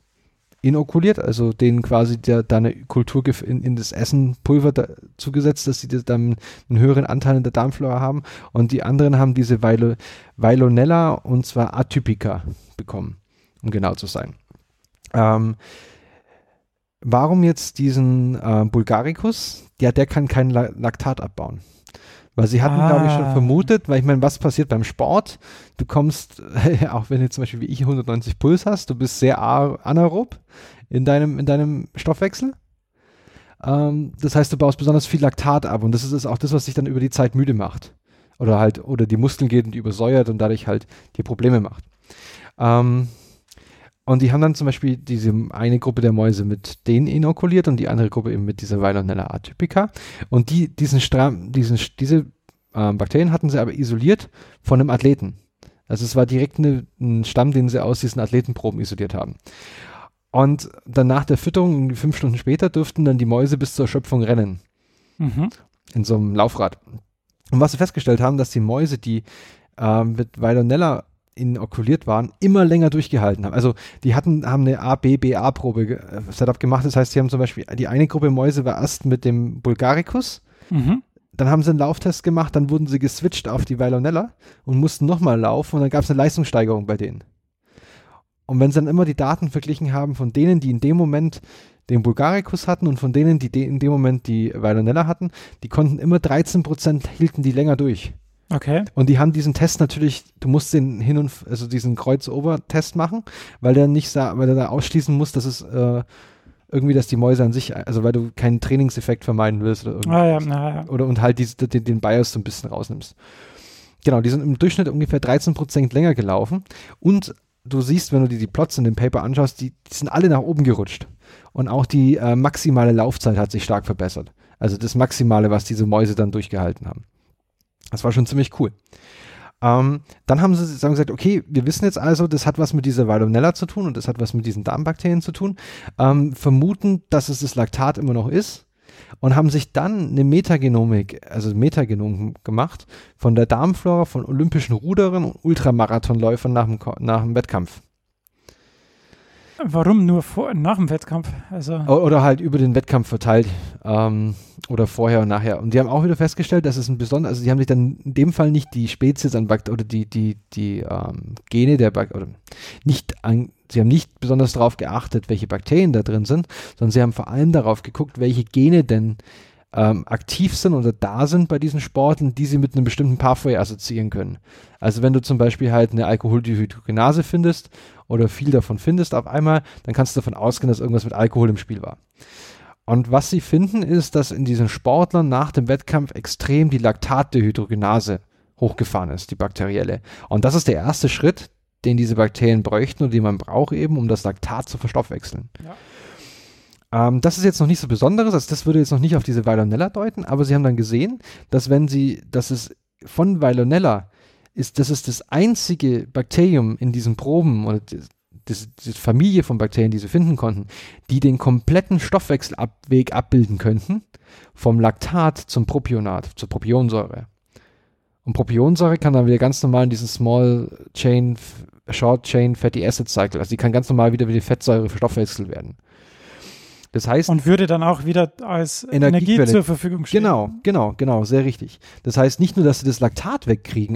inokuliert, also denen quasi da eine Kultur in das Essen Pulver zugesetzt, dass sie das dann einen höheren Anteil in der Darmflora haben, und die anderen haben diese Veillonella, und zwar atypica, bekommen, um genau zu sein. Warum jetzt diesen Bulgaricus? Ja, der kann kein Laktat abbauen. Weil sie hatten, glaube ich, schon vermutet, weil ich meine, was passiert beim Sport? Du kommst, auch wenn du zum Beispiel wie ich 190 Puls hast, du bist sehr anaerob in deinem Stoffwechsel. Das heißt, du baust besonders viel Laktat ab, und das ist auch das, was dich dann über die Zeit müde macht. Oder die Muskeln geht und übersäuert und dadurch halt dir Probleme macht. Und die haben dann zum Beispiel diese eine Gruppe der Mäuse mit denen inokuliert und die andere Gruppe eben mit dieser Veillonella atypica. Und diese Bakterien hatten sie aber isoliert von einem Athleten. Also es war direkt ein Stamm, den sie aus diesen Athletenproben isoliert haben. Und dann nach der Fütterung, 5 Stunden später, dürften dann die Mäuse bis zur Erschöpfung rennen. Mhm. In so einem Laufrad. Und was sie festgestellt haben, dass die Mäuse, die mit Veillonella inokuliert waren, immer länger durchgehalten haben. Also die haben eine A-B-B-A-Probe Setup gemacht. Das heißt, sie haben zum Beispiel, die eine Gruppe Mäuse war erst mit dem Bulgaricus, dann haben sie einen Lauftest gemacht, dann wurden sie geswitcht auf die Veillonella und mussten nochmal laufen, und dann gab es eine Leistungssteigerung bei denen. Und wenn sie dann immer die Daten verglichen haben von denen, die in dem Moment den Bulgaricus hatten und von denen, die in dem Moment die Veillonella hatten, die konnten immer 13% hielten die länger durch. Okay. Und die haben diesen Test natürlich, du musst den also diesen Kreuzover-Test machen, weil der da ausschließen muss, dass es irgendwie, dass die Mäuse an sich, also weil du keinen Trainingseffekt vermeiden willst oder irgendwas. Ja. Oder und halt den Bias so ein bisschen rausnimmst. Genau, die sind im Durchschnitt ungefähr 13% länger gelaufen, und du siehst, wenn du dir die Plots in dem Paper anschaust, die sind alle nach oben gerutscht. Und auch die maximale Laufzeit hat sich stark verbessert. Also das Maximale, was diese Mäuse dann durchgehalten haben. Das war schon ziemlich cool. Dann haben sie sozusagen gesagt, okay, wir wissen jetzt also, das hat was mit dieser Veillonella zu tun und das hat was mit diesen Darmbakterien zu tun, vermuten, dass es das Laktat immer noch ist, und haben sich dann eine Metagenom gemacht von der Darmflora von olympischen Ruderern und Ultramarathonläufern nach dem Wettkampf. Warum nur nach dem Wettkampf? Also oder halt über den Wettkampf verteilt, oder vorher und nachher. Und die haben auch wieder festgestellt, dass es also die haben sich dann in dem Fall nicht die Spezies an oder die Gene der Bakterien, sie haben nicht besonders darauf geachtet, welche Bakterien da drin sind, sondern sie haben vor allem darauf geguckt, welche Gene denn aktiv sind oder da sind bei diesen Sporten, die sie mit einem bestimmten Pathway assoziieren können. Also wenn du zum Beispiel halt eine Alkoholdehydrogenase findest oder viel davon findest auf einmal, dann kannst du davon ausgehen, dass irgendwas mit Alkohol im Spiel war. Und was sie finden ist, dass in diesen Sportlern nach dem Wettkampf extrem die Laktatdehydrogenase hochgefahren ist, die bakterielle. Und das ist der erste Schritt, den diese Bakterien bräuchten und den man braucht eben, um das Laktat zu verstoffwechseln. Ja. Das ist jetzt noch nicht so Besonderes, also das würde jetzt noch nicht auf diese Veillonella deuten, aber sie haben dann gesehen, dass es von Veillonella ist, das ist das einzige Bakterium in diesen Proben oder diese Familie von Bakterien, die sie finden konnten, die den kompletten Stoffwechselweg abbilden könnten, vom Laktat zum Propionat, zur Propionsäure. Und Propionsäure kann dann wieder ganz normal in diesen Short Chain Fatty Acid Cycle, also die kann ganz normal wieder wie die Fettsäure verstoffwechselt werden. Das heißt, und würde dann auch wieder als Energie zur Verfügung stehen. Genau, sehr richtig. Das heißt nicht nur, dass sie das Laktat wegkriegen,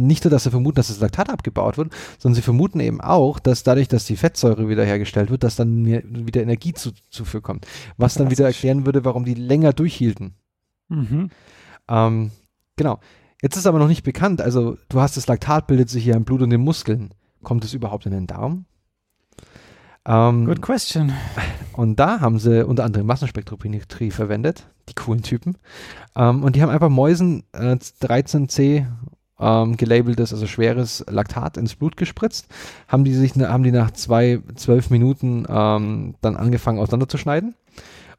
nicht nur, dass sie vermuten, dass das Laktat abgebaut wird, sondern sie vermuten eben auch, dass dadurch, dass die Fettsäure wiederhergestellt wird, dass dann wieder Energie zuführ kommt. Was dann wieder erklären würde, warum die länger durchhielten. Mhm. Genau. Jetzt ist aber noch nicht bekannt, also du hast das Laktat, bildet sich ja im Blut und den Muskeln. Kommt es überhaupt in den Darm? Good question. Und da haben sie unter anderem Massenspektrometrie verwendet, die coolen Typen. Und die haben einfach Mäusen 13C gelabeltes, also schweres Laktat ins Blut gespritzt, haben die nach 12 Minuten dann angefangen auseinanderzuschneiden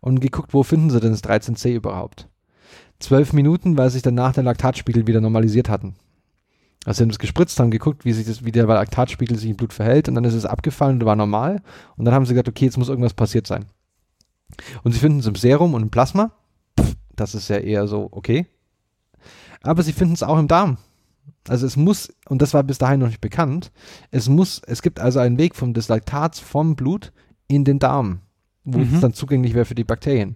und geguckt, wo finden sie denn das 13C überhaupt. 12 Minuten, weil sich danach der Laktatspiegel wieder normalisiert hatten. Also sie haben das gespritzt, haben geguckt, wie der Laktatspiegel sich im Blut verhält und dann ist es abgefallen und war normal und dann haben sie gesagt, okay, jetzt muss irgendwas passiert sein. Und sie finden es im Serum und im Plasma. Das ist ja eher so, okay. Aber sie finden es auch im Darm. Also es muss, und das war bis dahin noch nicht bekannt, es gibt also einen Weg des Laktats vom Blut in den Darm, wo es dann zugänglich wäre für die Bakterien.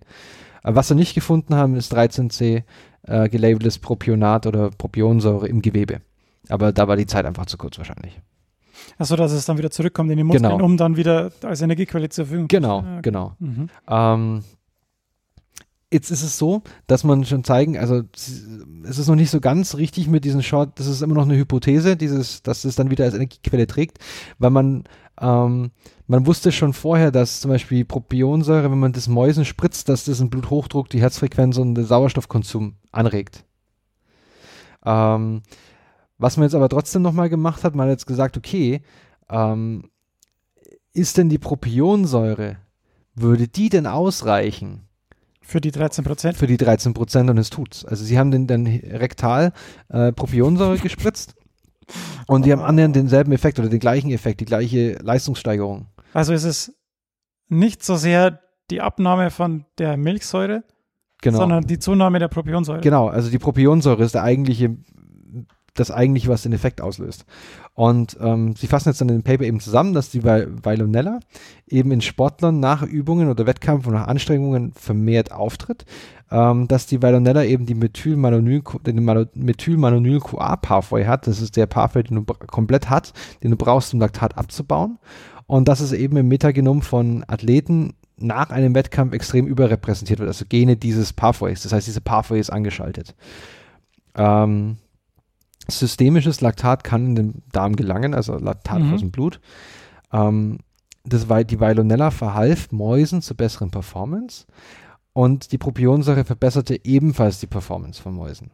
Aber was sie nicht gefunden haben, ist 13C gelabeltes Propionat oder Propionsäure im Gewebe. Aber da war die Zeit einfach zu kurz wahrscheinlich. Achso, dass es dann wieder zurückkommt in die Muskeln, genau, um dann wieder als Energiequelle zu verfügen. Genau. Mhm. Jetzt ist es so, dass man schon zeigen, also es ist noch nicht so ganz richtig mit diesen Short, das ist immer noch eine Hypothese, dass es dann wieder als Energiequelle trägt, weil man wusste schon vorher, dass zum Beispiel Propionsäure, wenn man das Mäusen spritzt, dass das im Bluthochdruck, die Herzfrequenz und den Sauerstoffkonsum anregt. Was man jetzt aber trotzdem nochmal gemacht hat, man hat jetzt gesagt, okay, ist denn die Propionsäure, würde die denn ausreichen? Für die 13%? Für die 13% und es tut's. Also sie haben dann rektal Propionsäure gespritzt und die haben annähernd denselben Effekt oder den gleichen Effekt, die gleiche Leistungssteigerung. Also ist es nicht so sehr die Abnahme von der Milchsäure, sondern die Zunahme der Propionsäure. Genau, also die Propionsäure ist das eigentliche, was den Effekt auslöst. Und sie fassen jetzt dann in dem Paper eben zusammen, dass die Veillonella eben in Sportlern nach Übungen oder Wettkämpfen oder nach Anstrengungen vermehrt auftritt, dass die Veillonella eben die Methylmalonyl-CoA-Pathway hat, das ist der Pathway, den du komplett hast, den du brauchst, um Laktat abzubauen, und dass es eben im Metagenom von Athleten nach einem Wettkampf extrem überrepräsentiert wird, also Gene dieses Pathways, das heißt, diese Pathway ist angeschaltet. Systemisches Laktat kann in den Darm gelangen, also Laktat aus dem Blut. Die Veillonella verhalf Mäusen zur besseren Performance und die Propionsäure verbesserte ebenfalls die Performance von Mäusen.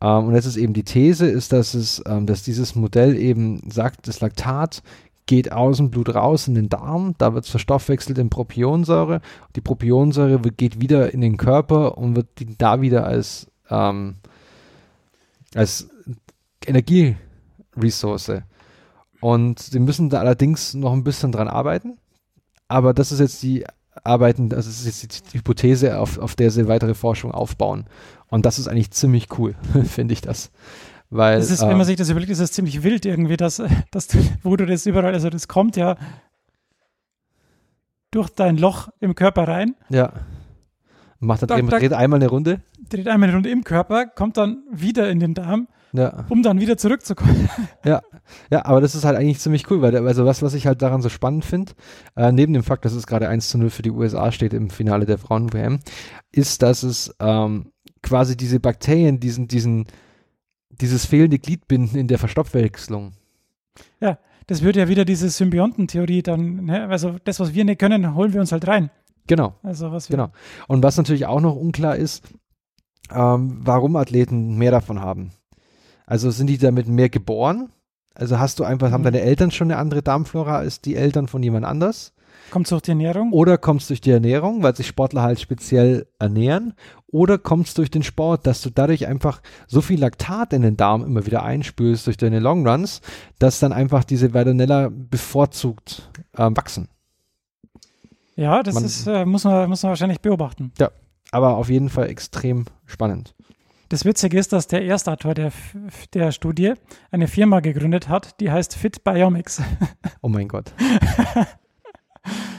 Und jetzt ist eben die These, dass dieses Modell eben sagt, das Laktat geht aus dem Blut raus in den Darm, da wird es verstoffwechselt in Propionsäure, die Propionsäure geht wieder in den Körper und wird da wieder als Energieressource. Und sie müssen da allerdings noch ein bisschen dran arbeiten. Aber das ist jetzt die Hypothese, auf der sie weitere Forschung aufbauen. Und das ist eigentlich ziemlich cool, finde ich das. Weil, das ist, wenn man sich das überlegt, ist es ziemlich wild irgendwie, wo du das überall, also das kommt ja durch dein Loch im Körper rein. Ja. Dreht einmal eine Runde. Dreht einmal eine Runde im Körper, kommt dann wieder in den Darm, um dann wieder zurückzukommen. Ja, aber das ist halt eigentlich ziemlich cool, weil was ich halt daran so spannend finde, neben dem Fakt, dass es gerade 1:0 für die USA steht im Finale der Frauen-WM, ist, dass es quasi diese Bakterien, dieses fehlende Gliedbinden in der Verstoffwechslung. Ja, das würde ja wieder diese Symbiontentheorie dann, ne? Also das, was wir nicht können, holen wir uns halt rein. Genau. Und was natürlich auch noch unklar ist, warum Athleten mehr davon haben. Also sind die damit mehr geboren? Also hast du einfach, haben deine Eltern schon eine andere Darmflora als die Eltern von jemand anders? Kommt es durch die Ernährung? Oder kommt es durch die Ernährung, weil sich Sportler halt speziell ernähren? Oder kommt es durch den Sport, dass du dadurch einfach so viel Laktat in den Darm immer wieder einspülst durch deine Longruns, dass dann einfach diese Varionella bevorzugt wachsen? Ja, das ist, muss man wahrscheinlich beobachten. Ja, aber auf jeden Fall extrem spannend. Das Witzige ist, dass der Erstautor der Studie eine Firma gegründet hat, die heißt Fit Biomics. Oh mein Gott.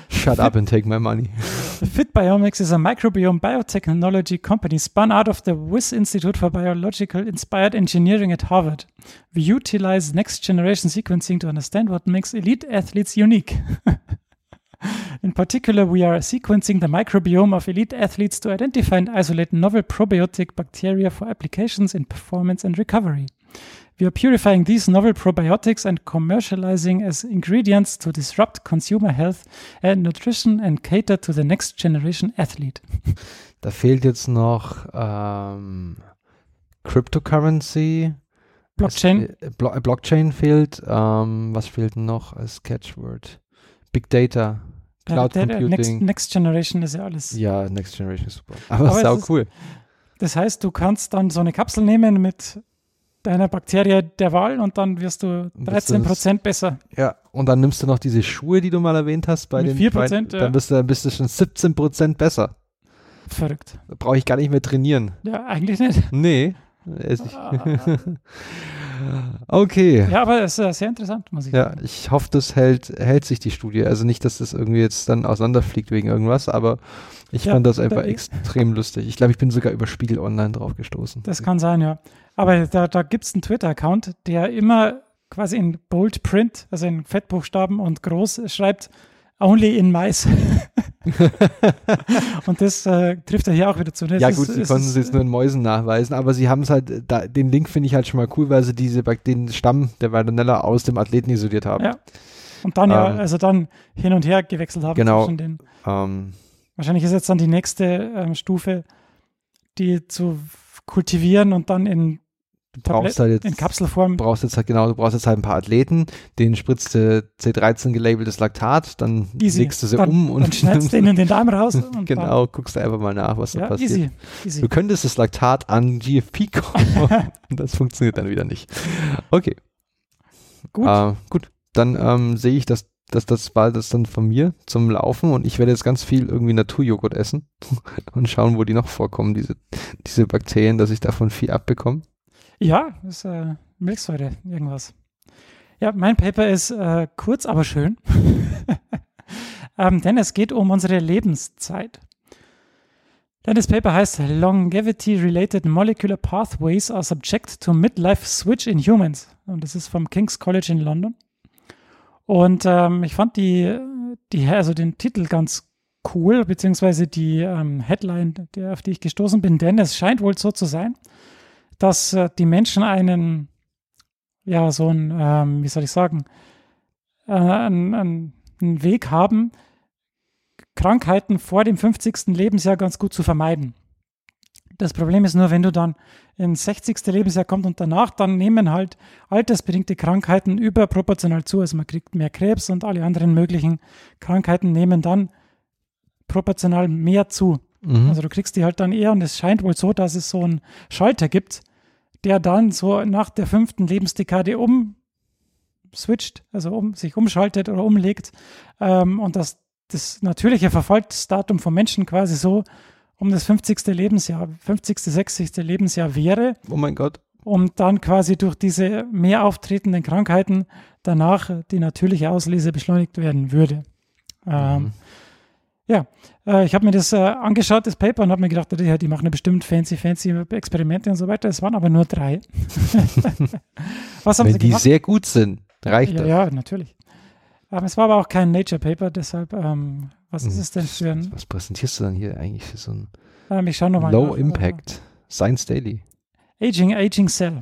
Shut up and take my money. Fit Biomics is a microbiome biotechnology company spun out of the Wyss Institute for Biological Inspired Engineering at Harvard. We utilize next-generation sequencing to understand what makes elite athletes unique. In particular, we are sequencing the microbiome of elite athletes to identify and isolate novel probiotic bacteria for applications in performance and recovery. We are purifying these novel probiotics and commercializing as ingredients to disrupt consumer health and nutrition and cater to the next generation athlete. Da fehlt jetzt noch Cryptocurrency. Blockchain. Blockchain fehlt. Was fehlt noch als Catchword? Big Data, Cloud Computing. Next Generation ist ja alles. Ja, Next Generation ist super. Aber sau cool. Das heißt, du kannst dann so eine Kapsel nehmen mit deiner Bakterie der Wahl und dann wirst du 13% besser. Ja, und dann nimmst du noch diese Schuhe, die du mal erwähnt hast. Bei mit den 4%. Dann bist du schon 17% besser. Verrückt. Da brauche ich gar nicht mehr trainieren. Ja, eigentlich nicht. Nee. Okay. Ja, aber es ist sehr interessant, muss ich sagen. Ja, ich hoffe, das hält sich die Studie. Also nicht, dass das irgendwie jetzt dann auseinanderfliegt wegen irgendwas, aber ich fand das einfach extrem lustig. Ich glaube, ich bin sogar über Spiegel Online drauf gestoßen. Das kann sein, ja. Aber da gibt es einen Twitter-Account, der immer quasi in Bold Print, also in Fettbuchstaben und groß schreibt, only in mice. Und das trifft ja hier auch wieder zu. Das ja gut, sie konnten es jetzt nur in Mäusen nachweisen, aber sie haben es halt, den Link finde ich halt schon mal cool, weil sie den Stamm der Varionella aus dem Athleten isoliert haben. Ja. Und dann dann hin und her gewechselt haben. Genau. Zwischen den, wahrscheinlich ist jetzt dann die nächste Stufe, die zu kultivieren und dann in in Kapselform. Du brauchst jetzt halt ein paar Athleten, denen spritzt C13 gelabeltes Laktat, dann legst du sie und dann schneidest du denen den Darm raus. Und genau, guckst du einfach mal nach, was da passiert. Easy. Du könntest das Laktat an GFP kommen. Das funktioniert dann wieder nicht. Okay. Gut. Dann sehe ich, dass das war das dann von mir zum Laufen und ich werde jetzt ganz viel irgendwie Naturjoghurt essen und schauen, wo die noch vorkommen, diese Bakterien, dass ich davon viel abbekomme. Ja, das ist Milchsäure, irgendwas. Ja, mein Paper ist kurz, aber schön. Denn es geht um unsere Lebenszeit. Denn das Paper heißt Longevity-Related Molecular Pathways are subject to Midlife Switch in Humans. Und das ist vom King's College in London. Und ich fand den Titel ganz cool, beziehungsweise die Headline, auf die ich gestoßen bin, denn es scheint wohl so zu sein, dass die Menschen einen Weg haben, Krankheiten vor dem 50. Lebensjahr ganz gut zu vermeiden. Das Problem ist nur, wenn du dann ins 60. Lebensjahr kommst und danach, dann nehmen halt altersbedingte Krankheiten überproportional zu. Also man kriegt mehr Krebs und alle anderen möglichen Krankheiten nehmen dann proportional mehr zu. Also du kriegst die halt dann eher und es scheint wohl so, dass es so einen Schalter gibt, der dann so nach der 5. Lebensdekade umswitcht, also sich umschaltet oder umlegt und dass das natürliche Verfallsdatum von Menschen quasi so um das 60. Lebensjahr wäre. Oh mein Gott. Und dann quasi durch diese mehr auftretenden Krankheiten danach die natürliche Auslese beschleunigt werden würde. Ja, ich habe mir das angeschaut, das Paper, und habe mir gedacht, die machen ja bestimmt fancy Experimente und so weiter. Es waren aber nur 3. Was haben sie gemacht? Wenn die sehr gut sind, reicht das. Ja, natürlich. Es war aber auch kein Nature-Paper, deshalb, was ist es denn für ein… Was präsentierst du dann hier eigentlich für so ein Low-Impact Science Daily? Aging Cell.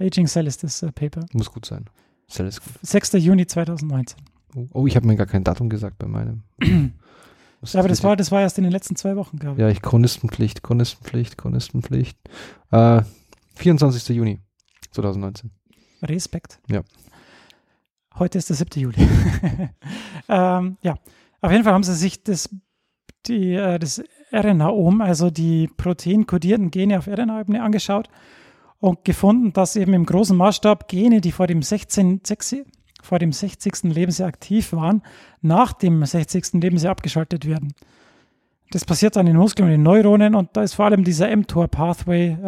Aging Cell ist das Paper. Muss gut sein. Cell ist gut. 6. Juni 2019. Oh, ich habe mir gar kein Datum gesagt bei meinem. Ja, aber das war erst in den letzten 2 Wochen, glaube ich. Ja, Chronistenpflicht. 24. Juni 2019. Respekt. Ja. Heute ist der 7. Juli. Ja, auf jeden Fall haben sie sich das RNA-Om, also die proteinkodierten Gene auf RNA-Ebene angeschaut und gefunden, dass eben im großen Maßstab Gene, die vor dem 60. Lebensjahr aktiv waren, nach dem 60. Lebensjahr abgeschaltet werden. Das passiert dann in Muskeln und in Neuronen und da ist vor allem dieser mTOR-Pathway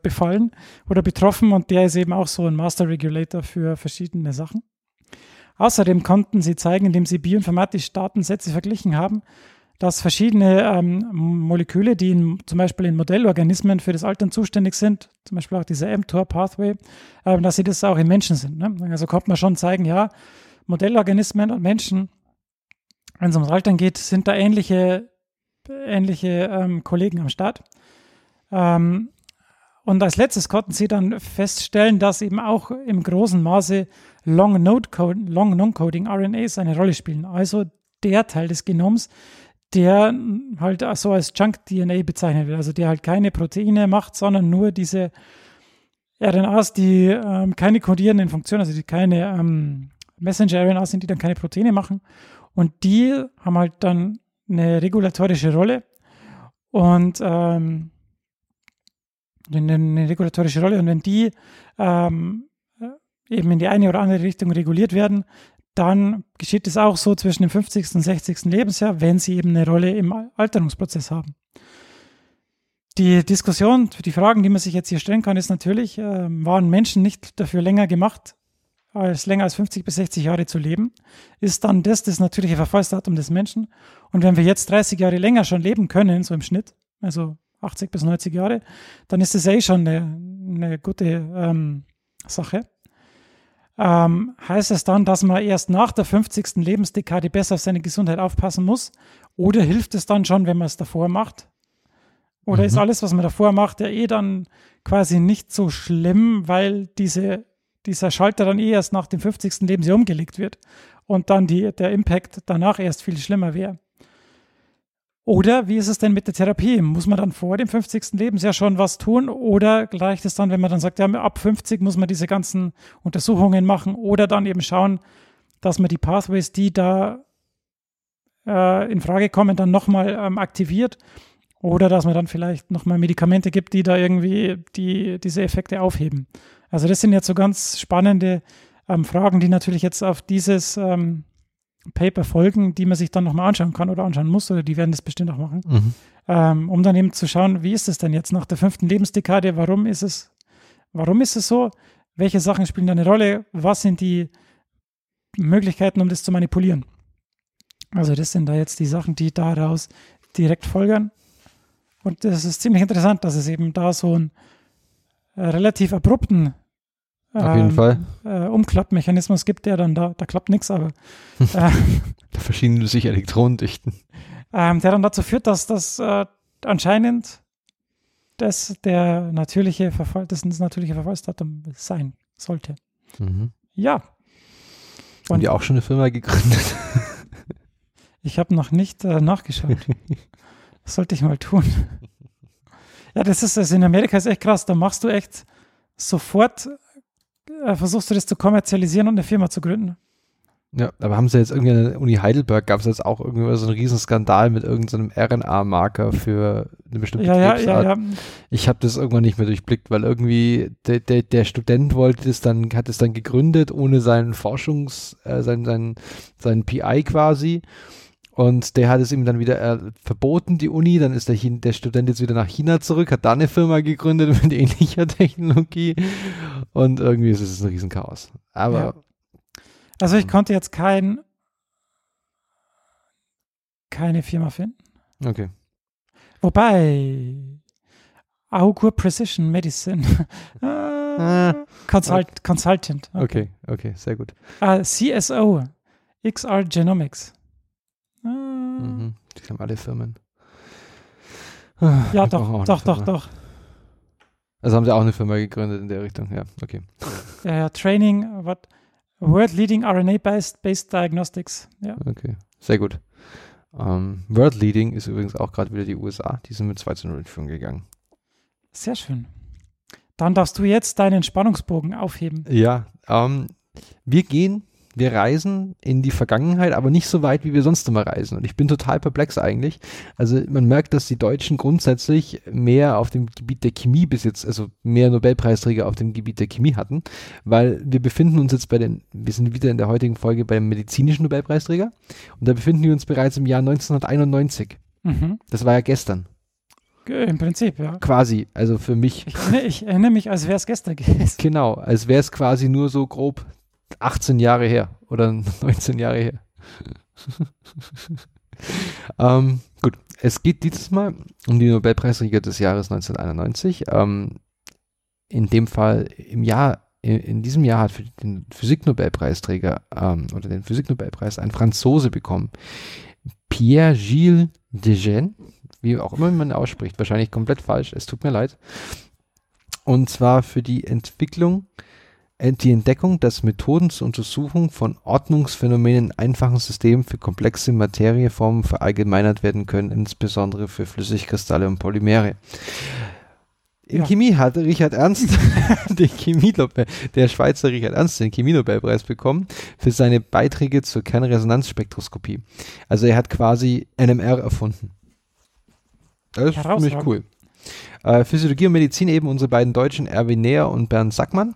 befallen oder betroffen und der ist eben auch so ein Master Regulator für verschiedene Sachen. Außerdem konnten sie zeigen, indem sie bioinformatisch Datensätze verglichen haben, dass verschiedene Moleküle, die zum Beispiel in Modellorganismen für das Altern zuständig sind, zum Beispiel auch dieser mTOR-Pathway, dass sie das auch in Menschen sind. Ne? Also konnte man schon zeigen, ja, Modellorganismen und Menschen, wenn es ums Altern geht, sind da ähnliche Kollegen am Start. Und als letztes konnten sie dann feststellen, dass eben auch im großen Maße Long Non-Coding RNAs eine Rolle spielen. Also der Teil des Genoms, der halt so als Junk-DNA bezeichnet wird. Also der halt keine Proteine macht, sondern nur diese RNAs, die keine kodierenden Funktionen, also die keine Messenger-RNAs sind, die dann keine Proteine machen. Und die haben halt dann eine regulatorische Rolle und wenn die eben in die eine oder andere Richtung reguliert werden, dann geschieht es auch so zwischen dem 50. und 60. Lebensjahr, wenn sie eben eine Rolle im Alterungsprozess haben. Die Diskussion, die Fragen, die man sich jetzt hier stellen kann, ist natürlich, waren Menschen nicht dafür länger gemacht, länger als 50 bis 60 Jahre zu leben? Ist dann das natürliche Verfallsdatum des Menschen? Und wenn wir jetzt 30 Jahre länger schon leben können, so im Schnitt, also 80 bis 90 Jahre, dann ist das schon eine gute Sache. Heißt es dann, dass man erst nach der 50. Lebensdekade besser auf seine Gesundheit aufpassen muss? Oder hilft es dann schon, wenn man es davor macht? Oder ist alles, was man davor macht, ja dann quasi nicht so schlimm, weil dieser Schalter dann erst nach dem 50. Lebensjahr umgelegt wird und dann der Impact danach erst viel schlimmer wäre? Oder wie ist es denn mit der Therapie? Muss man dann vor dem 50. Lebensjahr schon was tun? Oder reicht es dann, wenn man dann sagt, ja, ab 50 muss man diese ganzen Untersuchungen machen oder dann eben schauen, dass man die Pathways, die da in Frage kommen, dann nochmal aktiviert oder dass man dann vielleicht nochmal Medikamente gibt, die da irgendwie diese Effekte aufheben. Also das sind jetzt so ganz spannende Fragen, die natürlich jetzt auf dieses Paper folgen, die man sich dann nochmal anschauen kann oder anschauen muss, oder die werden das bestimmt auch machen, um dann eben zu schauen, wie ist es denn jetzt nach der 5. Lebensdekade, warum ist es so, welche Sachen spielen da eine Rolle, was sind die Möglichkeiten, um das zu manipulieren. Also das sind da jetzt die Sachen, die daraus direkt folgern und das ist ziemlich interessant, dass es eben da so einen relativ abrupten auf jeden Fall. Umklappmechanismus gibt, der dann da klappt nichts, aber da verschieben sich Elektronendichten. Der dann dazu führt, dass das anscheinend das natürliche Verfallsdatum sein sollte. Mhm. Ja. Haben die auch schon eine Firma gegründet? Ich habe noch nicht nachgeschaut. Das sollte ich mal tun. Ja, das in Amerika ist echt krass, da machst du echt sofort versuchst du das zu kommerzialisieren und eine Firma zu gründen. Ja, aber haben sie jetzt irgendwie an der Uni Heidelberg, gab es jetzt auch irgendwie so einen Riesenskandal mit irgendeinem RNA-Marker für eine bestimmte Krebsart. Ja. Ich habe das irgendwann nicht mehr durchblickt, weil irgendwie der Student hat es dann gegründet, ohne seinen seinen PI quasi. Und der hat es ihm dann wieder verboten, die Uni. Dann ist der Student jetzt wieder nach China zurück, hat da eine Firma gegründet mit ähnlicher Technologie. Und irgendwie ist es ein Riesenchaos. Aber ja. Also ich konnte jetzt keine Firma finden. Okay. Wobei Augur Precision Medicine Consultant. Okay, sehr gut. CSO, XR Genomics. Die haben alle Firmen. Ja, doch. Also haben sie auch eine Firma gegründet in der Richtung, ja, okay. Ja, Training, World Leading RNA-Based Diagnostics, ja. Okay, sehr gut. World Leading ist übrigens auch gerade wieder die USA, die sind mit 2-0 in Führung gegangen. Sehr schön. Dann darfst du jetzt deinen Spannungsbogen aufheben. Ja, wir reisen in die Vergangenheit, aber nicht so weit, wie wir sonst immer reisen. Und ich bin total perplex eigentlich. Also man merkt, dass die Deutschen grundsätzlich mehr auf dem Gebiet der Chemie bis jetzt, also mehr Nobelpreisträger auf dem Gebiet der Chemie hatten, weil wir befinden uns jetzt wir sind wieder in der heutigen Folge beim medizinischen Nobelpreisträger und da befinden wir uns bereits im Jahr 1991. Mhm. Das war ja gestern. Im Prinzip, ja. Quasi, also für mich. Ich erinnere mich, als wäre es gestern gewesen. Genau, als wäre es quasi nur so grob 18 Jahre her oder 19 Jahre her. Gut, es geht dieses Mal um die Nobelpreisträger des Jahres 1991. In dem Fall in diesem Jahr hat für den Physiknobelpreisträger oder den Physiknobelpreis ein Franzose bekommen. Pierre-Gilles Degen, wie auch immer man ausspricht, wahrscheinlich komplett falsch, es tut mir leid. Und zwar für die Entdeckung, dass Methoden zur Untersuchung von Ordnungsphänomenen in einfachen Systemen für komplexe Materieformen verallgemeinert werden können, insbesondere für Flüssigkristalle und Polymere. In Chemie hat Richard Ernst, der Schweizer Richard Ernst, den Chemie-Nobelpreis bekommen für seine Beiträge zur Kernresonanzspektroskopie. Also er hat quasi NMR erfunden. Das ist ziemlich cool. Physiologie und Medizin eben unsere beiden Deutschen, Erwin Neher und Bert Sackmann.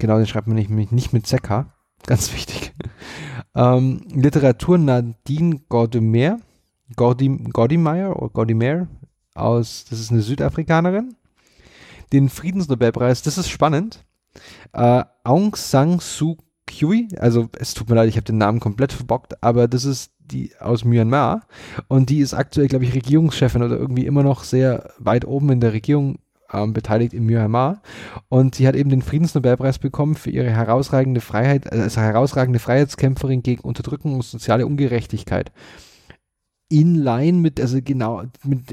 Genau, den schreibt man nicht mit ZK. Ganz wichtig. Literatur Nadine Gordimer, das ist eine Südafrikanerin. Den Friedensnobelpreis, das ist spannend. Aung San Suu Kyi, also es tut mir leid, ich habe den Namen komplett verbockt, aber das ist die aus Myanmar und die ist aktuell, glaube ich, Regierungschefin oder irgendwie immer noch sehr weit oben in der Regierung beteiligt in Myanmar und sie hat eben den Friedensnobelpreis bekommen für ihre herausragende Freiheit, also als herausragende Freiheitskämpferin gegen Unterdrückung und soziale Ungerechtigkeit. Mit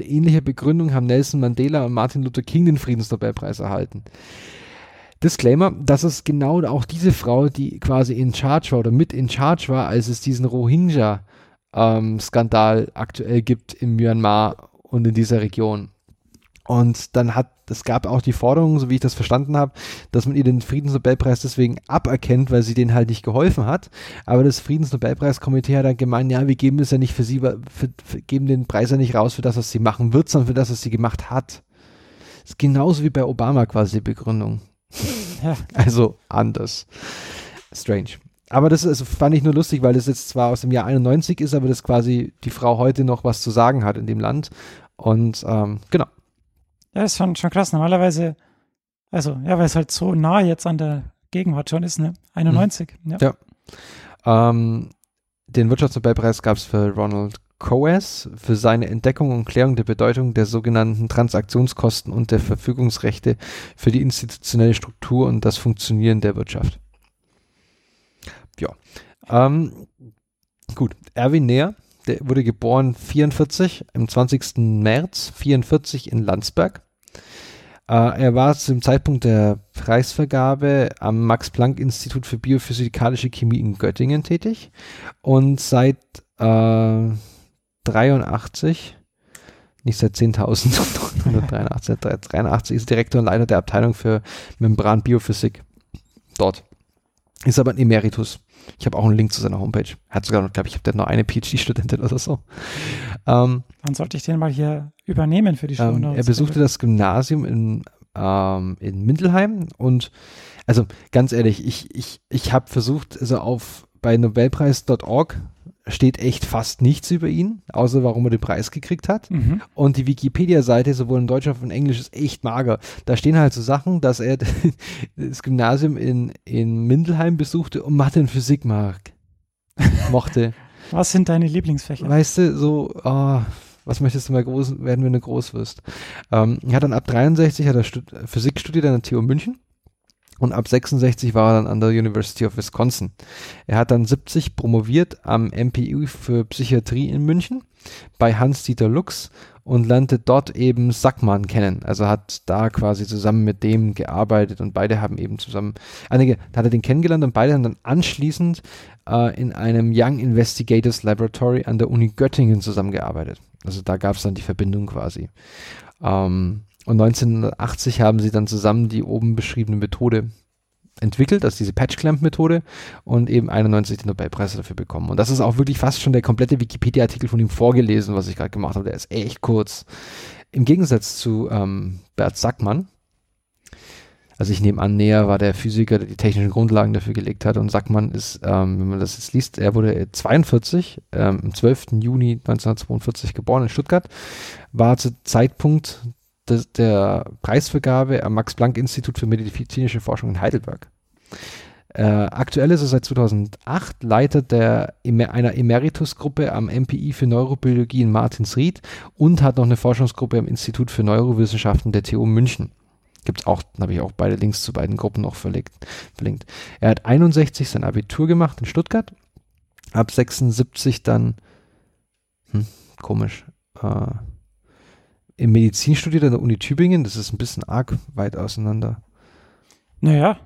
ähnlicher Begründung haben Nelson Mandela und Martin Luther King den Friedensnobelpreis erhalten. Disclaimer, das ist genau auch diese Frau, die quasi in Charge war oder mit in Charge war, als es diesen Rohingya-Skandal aktuell gibt in Myanmar und in dieser Region. Und dann es gab auch die Forderung, so wie ich das verstanden habe, dass man ihr den Friedensnobelpreis deswegen aberkennt, weil sie denen halt nicht geholfen hat. Aber das Friedensnobelpreiskomitee hat dann gemeint, ja, wir geben es ja nicht für sie, geben den Preis ja nicht raus für das, was sie machen wird, sondern für das, was sie gemacht hat. Das ist genauso wie bei Obama quasi die Begründung. Ja. Also anders. Strange. Aber das fand ich nur lustig, weil das jetzt zwar aus dem Jahr 91 ist, aber das quasi die Frau heute noch was zu sagen hat in dem Land. Und genau. Ja, ist schon krass. Normalerweise, also, ja, weil es halt so nah jetzt an der Gegenwart schon ist, ne? 91. Mhm. Ja. Den Wirtschaftsnobelpreis gab es für Ronald Coase für seine Entdeckung und Klärung der Bedeutung der sogenannten Transaktionskosten und der Verfügungsrechte für die institutionelle Struktur und das Funktionieren der Wirtschaft. Ja. Gut. Erwin Neher. Der wurde geboren 1944, am 20. März 1944 in Landsberg. Er war zum Zeitpunkt der Preisvergabe am Max-Planck-Institut für biophysikalische Chemie in Göttingen tätig und seit 1983, nicht seit 10.983, seit 1983 ist Direktor und Leiter der Abteilung für Membranbiophysik dort. Ist aber ein Emeritus. Ich habe auch einen Link zu seiner Homepage. Er hat sogar noch, glaube ich, habe da noch eine PhD-Studentin oder so. Dann sollte ich den mal hier übernehmen für die Schule. Er besuchte das Gymnasium in Mindelheim und also ganz ehrlich, ich habe versucht, also bei Nobelpreis.org steht echt fast nichts über ihn, außer warum er den Preis gekriegt hat. Mhm. Und die Wikipedia-Seite, sowohl in Deutsch als auch in Englisch, ist echt mager. Da stehen halt so Sachen, dass er das Gymnasium in Mindelheim besuchte und Mathe und Physik mochte. Was sind deine Lieblingsfächer? Weißt du, was möchtest du mal groß werden, wenn du groß wirst? Er hat dann ab 63 Physik studiert an der TU München. Und ab 66 war er dann an der University of Wisconsin. Er hat dann 70 promoviert am MPI für Psychiatrie in München bei Hans-Dieter Lux und lernte dort eben Sackmann kennen. Also hat da quasi zusammen mit dem gearbeitet und beide haben eben hat er den kennengelernt und beide haben dann anschließend in einem Young Investigators Laboratory an der Uni Göttingen zusammengearbeitet. Also da gab es dann die Verbindung quasi. Und 1980 haben sie dann zusammen die oben beschriebene Methode entwickelt, das ist diese Patch-Clamp-Methode, und eben 91 den Nobelpreis dafür bekommen. Und das ist auch wirklich fast schon der komplette Wikipedia-Artikel von ihm vorgelesen, was ich gerade gemacht habe. Der ist echt kurz. Im Gegensatz zu Bert Sackmann, also ich nehme an, Neher war der Physiker, der die technischen Grundlagen dafür gelegt hat, und Sackmann ist, wenn man das jetzt liest, er wurde 42, am 12. Juni 1942 geboren in Stuttgart, war zu Zeitpunkt der Preisvergabe am Max-Planck-Institut für medizinische Forschung in Heidelberg. Aktuell ist er seit 2008 Leiter einer Emeritus-Gruppe am MPI für Neurobiologie in Martinsried und hat noch eine Forschungsgruppe am Institut für Neurowissenschaften der TU München. Gibt's auch, habe ich auch beide Links zu beiden Gruppen noch verlinkt. Er hat 61 sein Abitur gemacht in Stuttgart, ab 76 dann im Medizin studiert an der Uni Tübingen, das ist ein bisschen arg weit auseinander. Naja.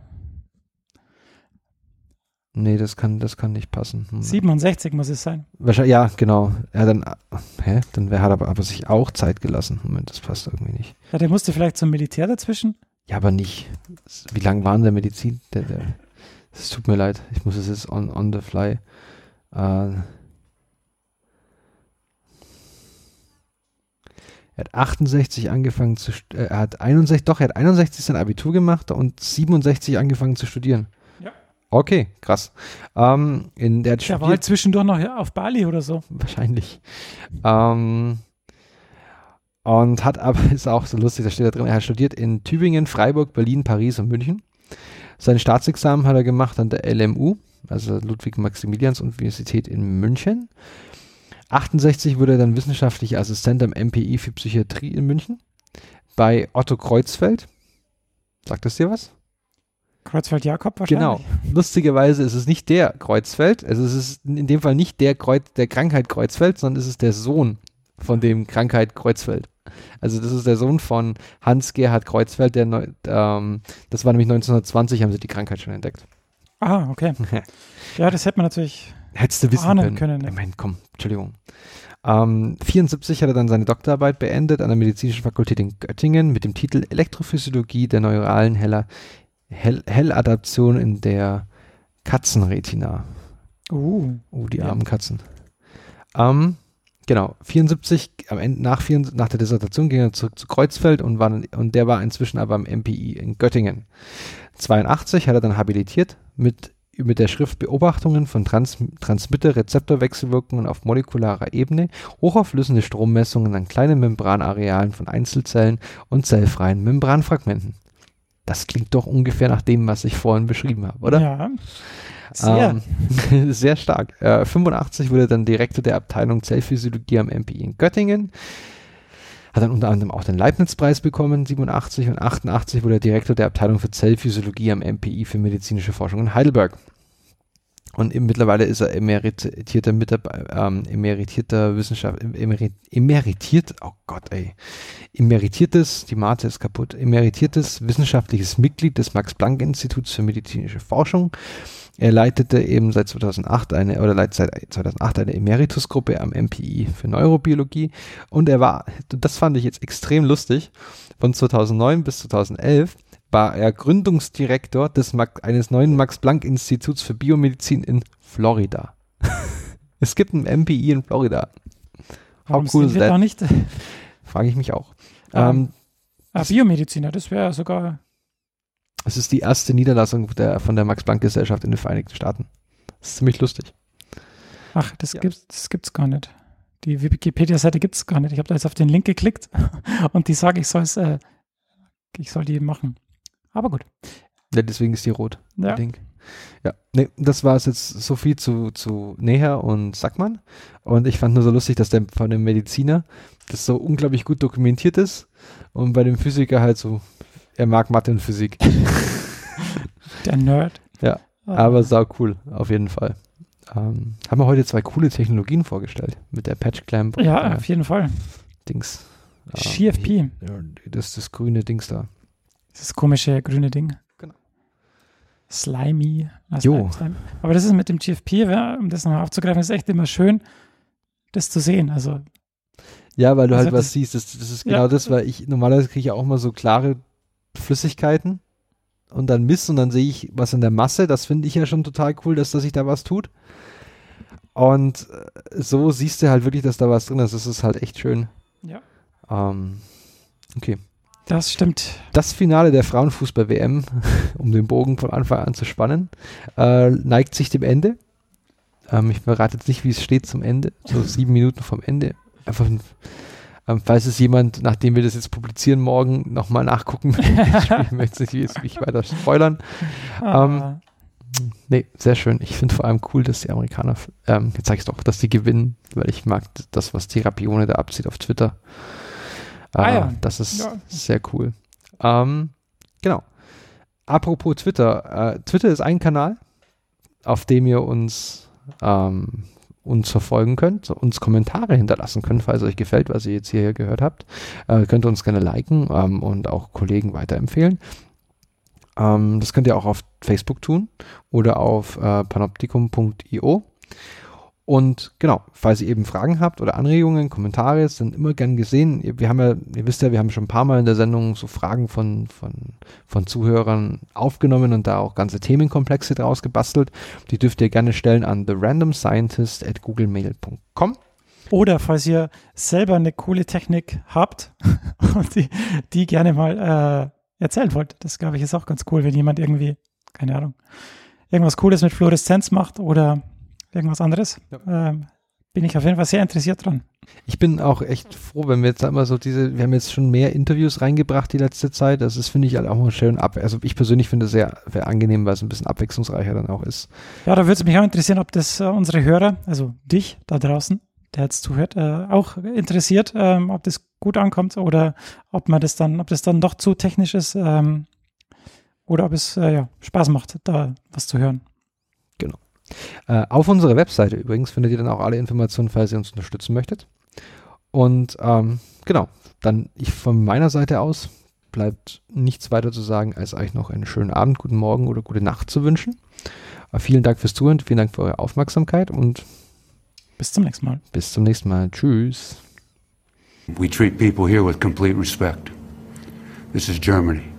Nee, das kann nicht passen. 67 muss es sein. Wahrscheinlich, ja, genau. Ja, dann hat er aber sich auch Zeit gelassen. Moment, das passt irgendwie nicht. Ja, der musste vielleicht zum Militär dazwischen? Ja, aber nicht. Wie lange war denn der Medizin? Es tut mir leid, ich muss es jetzt on the fly. Er hat 61 angefangen zu studieren, er hat 61 sein Abitur gemacht und 67 angefangen zu studieren. Ja. Okay, krass. Der war halt zwischendurch noch auf Bali oder so. Wahrscheinlich. Und hat aber, ist auch so lustig, da steht da drin, er hat studiert in Tübingen, Freiburg, Berlin, Paris und München. Sein Staatsexamen hat er gemacht an der LMU, also Ludwig-Maximilians-Universität in München. 1968 wurde er dann wissenschaftlicher Assistent am MPI für Psychiatrie in München bei Otto Kreuzfeld. Sagt das dir was? Kreuzfeld-Jakob wahrscheinlich. Genau. Lustigerweise ist es nicht der Kreuzfeld, also es ist in dem Fall nicht der Krankheit Kreuzfeld, sondern es ist der Sohn von dem Krankheit Kreuzfeld. Also das ist der Sohn von Hans-Gerhard Kreuzfeld, das war nämlich 1920, haben sie die Krankheit schon entdeckt. Ah, okay. Ja, das hätte man natürlich... Hättest du wissen können. Ne? Ich meine, komm, Entschuldigung. 1974 hat er dann seine Doktorarbeit beendet an der Medizinischen Fakultät in Göttingen mit dem Titel Elektrophysiologie der neuralen Helladaption in der Katzenretina. Die armen Katzen. Genau, 1974, am Ende, nach der Dissertation ging er zurück zu Kreuzfeld und der war inzwischen aber am MPI in Göttingen. 1982 hat er dann habilitiert mit der Schrift Beobachtungen von Transmitter-Rezeptor-Wechselwirkungen auf molekularer Ebene, hochauflösende Strommessungen an kleinen Membranarealen von Einzelzellen und zellfreien Membranfragmenten. Das klingt doch ungefähr nach dem, was ich vorhin beschrieben habe, oder? Ja, sehr. Sehr stark. 1985 wurde er dann Direktor der Abteilung Zellphysiologie am MPI in Göttingen. Hat dann unter anderem auch den Leibniz-Preis bekommen, 1987, und 1988 wurde er Direktor der Abteilung für Zellphysiologie am MPI für medizinische Forschung in Heidelberg. Und mittlerweile ist er emeritiertes wissenschaftliches Mitglied des Max-Planck-Instituts für medizinische Forschung. Er leitete eben seit 2008 eine Emeritus-Gruppe am MPI für Neurobiologie und er war, das fand ich jetzt extrem lustig, von 2009 bis 2011 war er Gründungsdirektor eines neuen Max-Planck-Instituts für Biomedizin in Florida. Es gibt ein MPI in Florida. Warum cool ist das noch nicht? Frage ich mich auch. Biomediziner, das wäre sogar... Es ist die erste Niederlassung von der Max-Planck-Gesellschaft in den Vereinigten Staaten. Das ist ziemlich lustig. Ach, das gibt's gar nicht. Die Wikipedia-Seite gibt es gar nicht. Ich habe da jetzt auf den Link geklickt und die sagen, ich soll die machen. Aber gut. Ja, deswegen ist die rot. Ja. Ja, nee, das war es jetzt so viel zu Neher und Sackmann. Und ich fand nur so lustig, dass der von dem Mediziner das so unglaublich gut dokumentiert ist und bei dem Physiker halt so. Er mag Mathe und Physik. Der Nerd. Ja, aber sau cool, auf jeden Fall. Haben wir heute zwei coole Technologien vorgestellt mit der Patch-Clamp. Ja, auf jeden Fall. Dings. GFP. Das ist das grüne Dings da. Das komische grüne Ding. Genau. Slimy. Jo. Slime. Aber das ist mit dem GFP, um das nochmal aufzugreifen, ist echt immer schön, das zu sehen. Also Ja, weil du also halt was siehst. Das ist genau das, weil ich normalerweise kriege ich auch mal so klare Flüssigkeiten und dann Mist und dann sehe ich was in der Masse. Das finde ich ja schon total cool, dass sich da was tut. Und so siehst du halt wirklich, dass da was drin ist. Das ist halt echt schön. Ja. Okay. Das stimmt. Das Finale der Frauenfußball-WM, um den Bogen von Anfang an zu spannen, neigt sich dem Ende. Ich verrate jetzt nicht, wie es steht zum Ende. So 7 Minuten vom Ende. Einfach, falls es jemand, nachdem wir das jetzt publizieren, morgen nochmal nachgucken möchte. Ich möchte es nicht weiter spoilern. Nee, sehr schön. Ich finde vor allem cool, dass die Amerikaner, jetzt sage ich es doch, dass die gewinnen, weil ich mag das, was die Rapione da abzieht auf Twitter. Das ist sehr cool. Genau. Apropos Twitter. Twitter ist ein Kanal, auf dem ihr uns verfolgen könnt, uns Kommentare hinterlassen könnt, falls euch gefällt, was ihr jetzt hier gehört habt. Könnt ihr uns gerne liken und auch Kollegen weiterempfehlen. Das könnt ihr auch auf Facebook tun oder auf panoptikum.io. Und genau, falls ihr eben Fragen habt oder Anregungen, Kommentare, sind immer gern gesehen. Ihr wisst ja, wir haben schon ein paar Mal in der Sendung so Fragen von Zuhörern aufgenommen und da auch ganze Themenkomplexe draus gebastelt. Die dürft ihr gerne stellen an therandomscientist@googlemail.com. Oder falls ihr selber eine coole Technik habt und die gerne mal erzählen wollt. Das, glaube ich, ist auch ganz cool, wenn jemand irgendwie, keine Ahnung, irgendwas Cooles mit Fluoreszenz macht oder irgendwas anderes, bin ich auf jeden Fall sehr interessiert dran. Ich bin auch echt froh, wenn wir jetzt einmal so wir haben jetzt schon mehr Interviews reingebracht die letzte Zeit, das ist, finde ich, halt auch mal schön also ich persönlich finde es sehr angenehm, weil es ein bisschen abwechslungsreicher dann auch ist. Ja, da würde es mich auch interessieren, ob das unsere Hörer, also dich da draußen, der jetzt zuhört, auch interessiert, ob das gut ankommt oder ob das dann doch zu technisch ist oder ob es Spaß macht, da was zu hören. Genau. Auf unserer Webseite übrigens findet ihr dann auch alle Informationen, falls ihr uns unterstützen möchtet. Und genau, dann von meiner Seite aus bleibt nichts weiter zu sagen, als euch noch einen schönen Abend, guten Morgen oder gute Nacht zu wünschen. Vielen Dank fürs Zuhören, vielen Dank für eure Aufmerksamkeit und bis zum nächsten Mal. Bis zum nächsten Mal. Tschüss. We treat people here with complete respect. This is Germany.